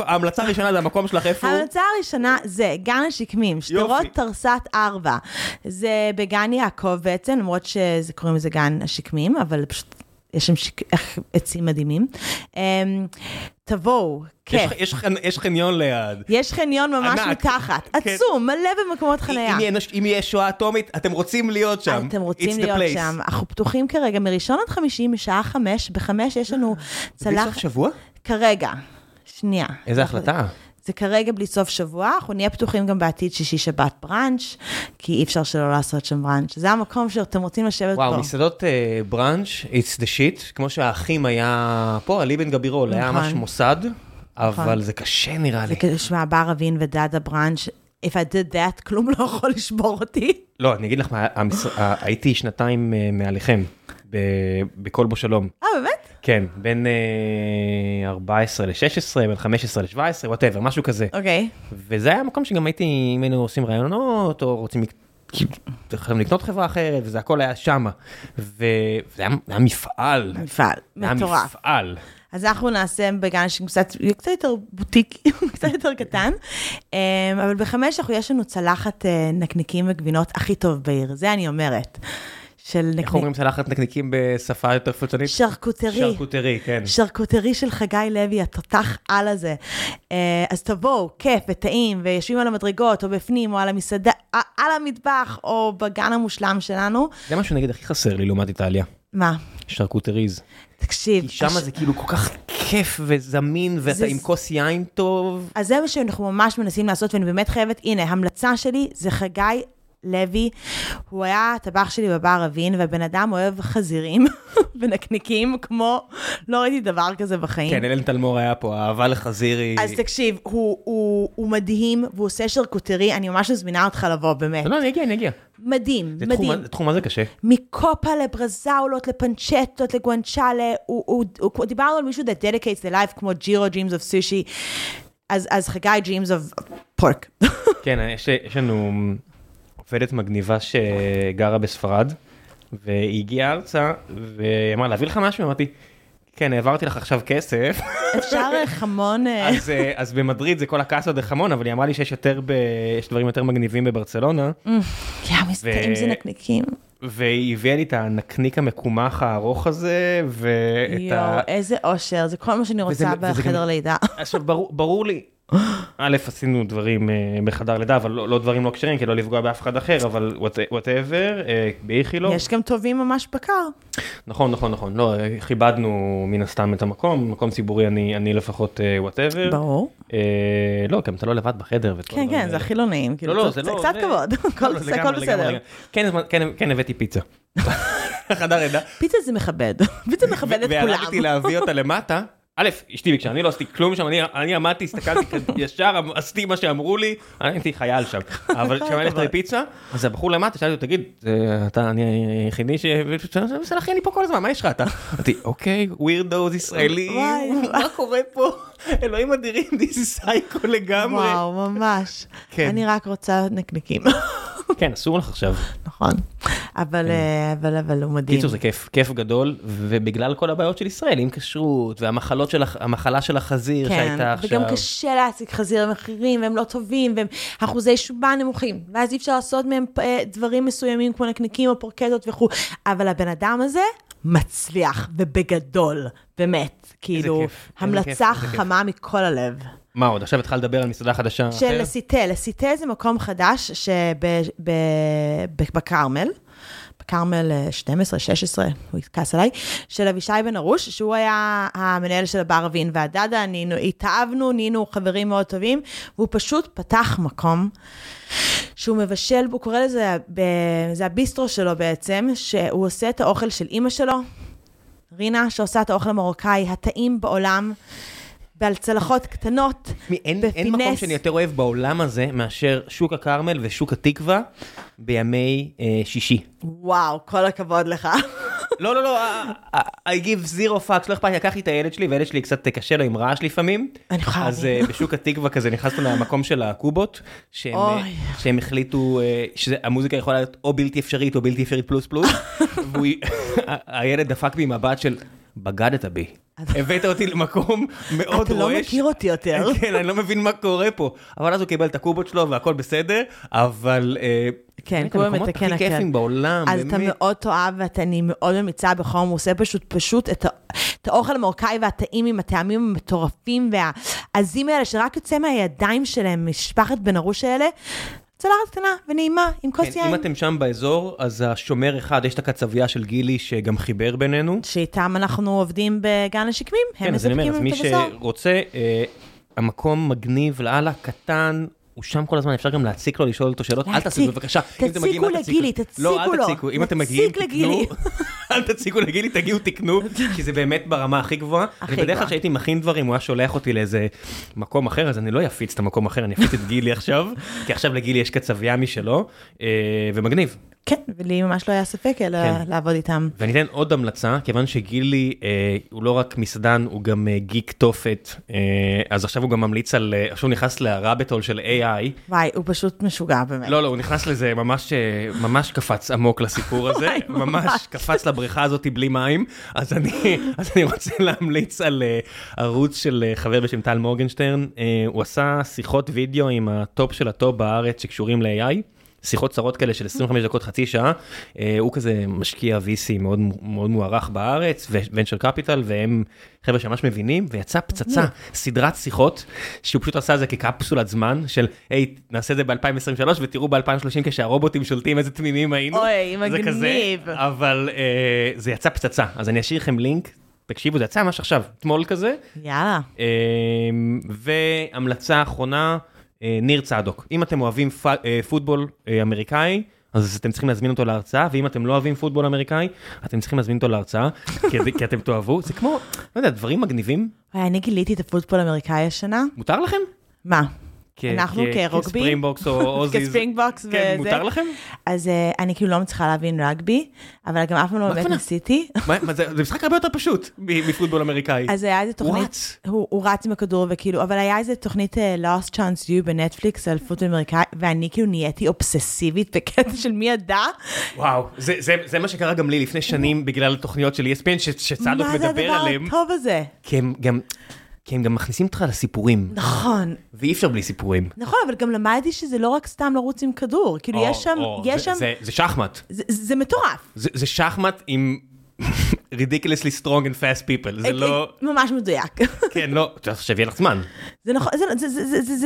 ההמלצה הראשונה זה המקום שלך, איפה הוא? ההמלצה הראשונה זה גן השקמים, שדרות תרסת ארבע. זה בגן יעקב בעצם, למרות שזה קוראים לזה גן השקמים, אבל פשוט... יש שם עצים מדהימים. תבואו, כיף. יש חניון ליד. יש חניון ממש מתחת. עצום, מלא במקומות חנייה. אם יהיה שואה אטומית, אתם רוצים להיות שם. אתם רוצים להיות שם. אנחנו פתוחים כרגע מראשון עד חמישי, משעה חמש, בחמש יש לנו צלח... בסוף שבוע? כרגע. שנייה. איזה החלטה? זה כרגע בלי סוף שבוע, אנחנו נהיה פתוחים גם בעתיד שישי שבת ברנץ', כי אי אפשר שלא לעשות שם ברנץ'. זה המקום שאתם רוצים לשבת פה. וואו, מסעדות ברנץ', it's the shit, כמו שהאחים היה פה, עלי בן גבירול, היה ממש מוסד, אבל זה קשה נראה לי. זה כשמה, בר אבין ודדה ברנץ', if I did that, כלום לא יכול לשבור אותי. לא, אני אגיד לך, הייתי שנתיים מעליכם, בכל בו שלום. אה, באמת? כן, בין ארבע עשרה לשש עשרה, בין חמש עשרה לשבע עשרה, whatever, משהו כזה. אוקיי. וזה היה המקום שגם הייתי, אם היינו עושים רעיונות, או רוצים לקנות חברה אחרת, וזה הכל היה שמה. וזה היה מפעל. מפעל, מטורף. מפעל. אז אנחנו נעשה בגן שקצת יותר בוטיק, קצת יותר קטן, אבל בחמש אנחנו יש לנו צלחת נקניקים וגבינות הכי טוב בעיר, זה אני אומרת. איך אומרים צלחת נקניקים בשפה יותר פולטנית? שרקוטרי. שרקוטרי, כן. שרקוטרי של חגי לוי, התותח על הזה. אז תבואו, כיף וטעים, ויושבים על המדרגות, או בפנים, או על המסעדה, על המטבח, או בגן המושלם שלנו. זה משהו נגיד הכי חסר לי לעומת איטליה. מה? שרקוטריז. תקשיב. כי שמה זה כאילו כל כך כיף וזמין, ואתה עם כוס יין טוב. אז זה מה שאנחנו ממש מנסים לעשות, ואני באמת חייבת, הנה, המלצה שלי זה חגי לוי, הוא היה הטבח שלי בבר אבין, והבן אדם אוהב חזירים ונקניקים, כמו לא ראיתי דבר כזה בחיים. כן, אלן תלמור היה פה, אהבה לחזיר היא... אז תקשיב, הוא, הוא, הוא מדהים, והוא עושה שרקוטרי, אני ממש מזמינה אותך לבוא, באמת. לא, אני אגיע, אני אגיע. מדהים, זה מדהים. תחום, תחום הזה קשה. מקופה לברזאולות, לפנצ'טות, לגואנצ'אלה, הוא, הוא, הוא, הוא, דיברנו על מישהו that dedicates the life, כמו ג'ירו, Dreams of Sushi, אז, אז חגי, Dreams of Pork. כן, יש לנו... עובדת מגניבה שגרה בספרד, והיא הגיעה ארצה, והיא אמרה, להביא לך משהו? אמרתי, כן, העברתי לך עכשיו כסף. אפשר חמון. אז, אז במדריד זה כל הקאסה דה חמון, אבל היא אמרה לי שיש יותר ב... יש דברים יותר מגניבים בברצלונה. יא, מסתרים זה נקניקים. והיא הביאה לי את הנקניק המקומח הארוך הזה, ואת יו, ה... איזה אושר, זה כל מה שאני רוצה וזה, בחדר גם... לידה. עכשיו, ברור, ברור לי, א', עשינו דברים בחדר לידה, אבל לא, לא דברים לא קשרים, כי לא לפגוע באף אחד אחר, אבל whatever, באיכילוב. יש גם טובים ממש בקר. נכון, נכון, נכון. לא, חיבדנו מן הסתם את המקום, מקום ציבורי, אני, אני לפחות whatever. ברור. אה, לא, גם אתה לא לבד בחדר. כן, כן, זה הכי לא נעים. לא, לא, זה לא. קצת כבוד, הכל בסדר. כן, הבאתי פיצה. חדר לידה. פיצה זה מכבד. פיצה מכבד את כולם. והלכתי להביא אותה למטה, א', אשתי ביקשה, אני לא עשיתי כלום שם, אני עמדתי, הסתכלתי ישר, עשיתי מה שאמרו לי, אני הייתי חייל שם, אבל כשאמרתי לך לפיצה, אז הבחור למטה, שאלתי לו, תגיד, אתה, אני היחידי ש... בסדר, אחי, אני פה כל הזמן, מה יש לך אתה? אמרתי, אוקיי, weirdos ישראלים, מה קורה פה? אלוהים אדירים, דיסי סייקו לגמרי. וואו, ממש. אני רק רוצה נקניקים. כן, אסור לך עכשיו. נכון. אבל, אבל, אבל הוא מדהים. קיצור, זה כיף, כיף גדול, ובגלל כל הבעיות של ישראל, עם כשרות, והמחלות של, המחלה של החזיר שהייתה עכשיו. וגם קשה להציג חזיר המחירים, והם לא טובים, והם אחוזי שובה נמוכים, ואז אי אפשר לעשות מהם דברים מסוימים, כמו נקניקים או פורקטות וכו'. אבל הבן אדם הזה מצליח, ובגדול, באמת, כאילו, המלצה חמה מכל הלב. מה עוד? עכשיו התחל לדבר על מסעדה חדשה. של לסיטה. לסיטה זה מקום חדש שבקרמל, בקרמל שתים עשרה שש עשרה, הוא התכעס עליי, של אבישי בן ארוש, שהוא היה המנהל של הבר אבין והדדה, התאהבנו, נהיינו חברים מאוד טובים, והוא פשוט פתח מקום שהוא מבשל, הוא קורא לזה, זה הביסטרו שלו בעצם, שהוא עושה את האוכל של אמא שלו, רינה, שעושה את האוכל המרוקאי, הטעים בעולם, ועל צלחות קטנות, בפינס. אין מקום שאני יותר אוהב בעולם הזה, מאשר שוק הקרמל ושוק התקווה, בימי שישי. וואו, כל הכבוד לך. לא, לא, לא, I give zero fucks, לא אכפת, לקחתי את הילד שלי, והילד שלי קצת קשה לו עם רעש לפעמים. אני חייב. אז בשוק התקווה כזה נכנסנו למקום של הקובות, שהם החליטו שהמוזיקה יכולה להיות או בלתי אפשרית, או בלתי אפשרית פלוס פלוס, והילד דפק בי מבט של... בגדת בי. הבאת אותי למקום מאוד רועש. אתה לא מכיר אותי יותר. כן, אני לא מבין מה קורה פה. אבל אז הוא קיבל את הקובות שלו והכל בסדר, אבל... כן, קודם מתקן הכי כיפים בעולם. אז אתה מאוד תואב ואתה מאוד ממיצה בחום, הוא עושה פשוט פשוט את האוכל המרוקאי והטעים עם הטעמים המטורפים והעזים האלה, שרק יוצא מהידיים שלהם, משפחת בן ארוש האלה, צלחת קטנה ונעימה, עם כוס יין. אם אתם שם באזור, אז השומר אחד, יש את הקצביה של גילי, שגם חיבר בינינו. שאיתם אנחנו עובדים בגן השקמים, הם מספקים עם תבסור. אז מי שרוצה, המקום מגניב לאללה, קטן, הוא שם כל הזמן, אפשר גם להציק לו, לשאול אותו שאלות, אל תעשו, בבקשה. תציקו לגילי, תציקו לו. אם אתם מגיעים, תקנו. אל תציקו לגילי, תגיעו, תקנו, כי זה באמת ברמה הכי גבוהה. אני בדרך כלל שהייתי מכין דברים, הוא היה שולח אותי לאיזה מקום אחר, אז אני לא יפיץ את המקום אחר, אני יפיץ את גילי עכשיו, כי עכשיו לגילי יש קצביה משלו, ומגניב. כן, ולי ממש לא היה ספק אלא לעבוד איתם. ואני אתן עוד המלצה, כיוון שגילי הוא לא רק מסעדן, הוא גם גיק תופת, אז עכשיו הוא גם ממליץ על, עכשיו הוא נכנס לרבטול של איי איי. וואי, הוא פשוט משוגע באמת. לא, לא, הוא נכנס לזה, ממש קפץ עמוק לסיפור הזה, ממש קפץ לבריכה הזאת בלי מים, אז אני רוצה להמליץ על ערוץ של חבר בשם טל מורגנשטרן, הוא עשה שיחות וידאו עם הטופ של הטופ בארץ שקשורים ל-איי איי, שיחות צרות כאלה של עשרים וחמש דקות, חצי שעה, הוא כזה משקיע ויסי מאוד, מאוד מוערך בארץ, ו-Venture Capital, והם חבר'ה שממש מבינים, ויצא פצצה, סדרת שיחות, שהוא פשוט עשה את זה כקפסולת זמן, של, היי, נעשה את זה ב-אלפיים עשרים ושלוש, ותראו ב-אלפיים שלושים כשהרובוטים שולטים, איזה תמימים היינו. אוי, מגניב. אבל זה יצא פצצה, אז אני אשאיר לכם לינק, תקשיבו, זה יצא ממש עכשיו, תמול כזה. יאללה. והמלצה האחרונה, ניר צדוק. אם אתם אוהבים פוטבול אמריקאי, אז אתם צריכים להזמין אותו להרצאה, ואם אתם לא אוהבים פוטבול אמריקאי, אתם צריכים להזמין אותו להרצאה, כי אתם תאהבו. זה כמו, לא יודע, דברים מגניבים. אני גיליתי את הפוטבול האמריקאי השנה. מותר לכם? מה? אנחנו כרוגבי, כספרינגבוקס או אוזיז, כן, מותר לכם? אז אני כאילו לא מצליחה להבין רגבי, אבל גם אף פעם לא באמת ניסיתי. זה משחק הרבה יותר פשוט מפוטבול אמריקאי. אז היה איזה תוכנית, הוא רץ מכדור וכאילו, אבל היה איזה תוכנית Last Chance U בנטפליקס על פוטבול אמריקאי, ואני כאילו נהייתי אובססיבית בקטע של מי ידע. וואו, זה מה שקרה גם לי לפני שנים בגלל התוכניות של E S P N שצדוק מדבר עליהם. מה זה הדבר הטוב הזה? כן, גם... כי הם גם מכניסים אותך לסיפורים. נכון. ואי אפשר בלי סיפורים. נכון, אבל גם למדתי שזה לא רק סתם לרוץ עם כדור. כאילו יש שם... זה שחמט. זה מטורף. זה שחמט עם... ridiculously strong and fast people. זה לא... ממש מדויק. כן, לא, שווה לך זמן. זה נכון,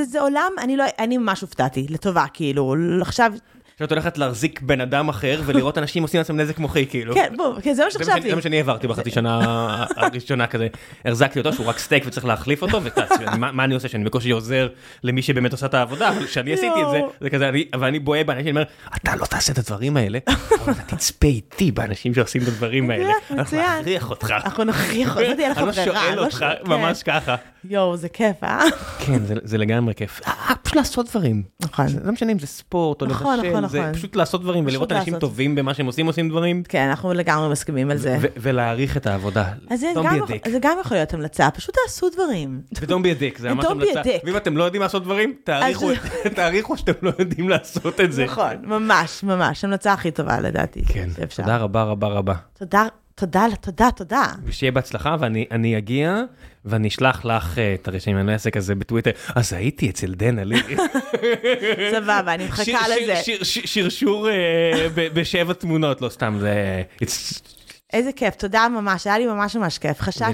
זה עולם, אני ממש הופתעתי, לטובה, כאילו, עכשיו... שאת הולכת להחזיק בן אדם אחר, ולראות אנשים עושים עצמם נזק מוחי, כאילו. כן, בוא, זה מה שחשבתי. זה מה שאני העברתי בחצי שנה הראשונה כזה. הרזקתי אותו שהוא רק סטייק וצריך להחליף אותו, ומה אני עושה? שאני בקושי עוזר למי שבאמת עושה את העבודה, אבל שאני עשיתי את זה, זה כזה, אבל אני בואה באנשים, אני אומר, אתה לא תעשה את הדברים האלה, אבל אתה תצפה איתי באנשים שעושים את הדברים האלה. אנחנו נכריח אותך. אנחנו נכריח אותך. יואו, זה כיף, אה? כן, זה לגמרי כיף. פשוט לעשות דברים. נכון. לא משנה אם זה ספורט או לבשל, זה פשוט לעשות דברים ולראות אנשים טובים במה שהם עושים, עושים דברים. כן, אנחנו לגמרי מסכימים על זה. ולהעריך את העבודה. אז זה גם יכול להיות המלצה, פשוט תעשו דברים. ודום בידיק, זה ממש המלצה. ואם אתם לא יודעים לעשות דברים, תעריכו שאתם לא יודעים לעשות את זה. נכון, ממש, ממש. המלצה הכי טובה לדעתי. כן, תודה רבה רבה רבה. תודה תודה, תודה, תודה. ושיהיה בהצלחה, ואני אני אגיע, ואני אשלח לך את הרשימה, אני אעשה כזה בטוויטר, אז הייתי אצל דנה-לי. סבבה, אני מחכה לזה. שרשור בשבע תמונות, לא סתם, זה... איזה כיף, תודה ממש, היה לי ממש ממש כיף, חששתי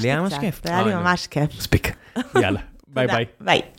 קצת. היה לי ממש כיף. מספיק, יאללה, ביי ביי. ביי.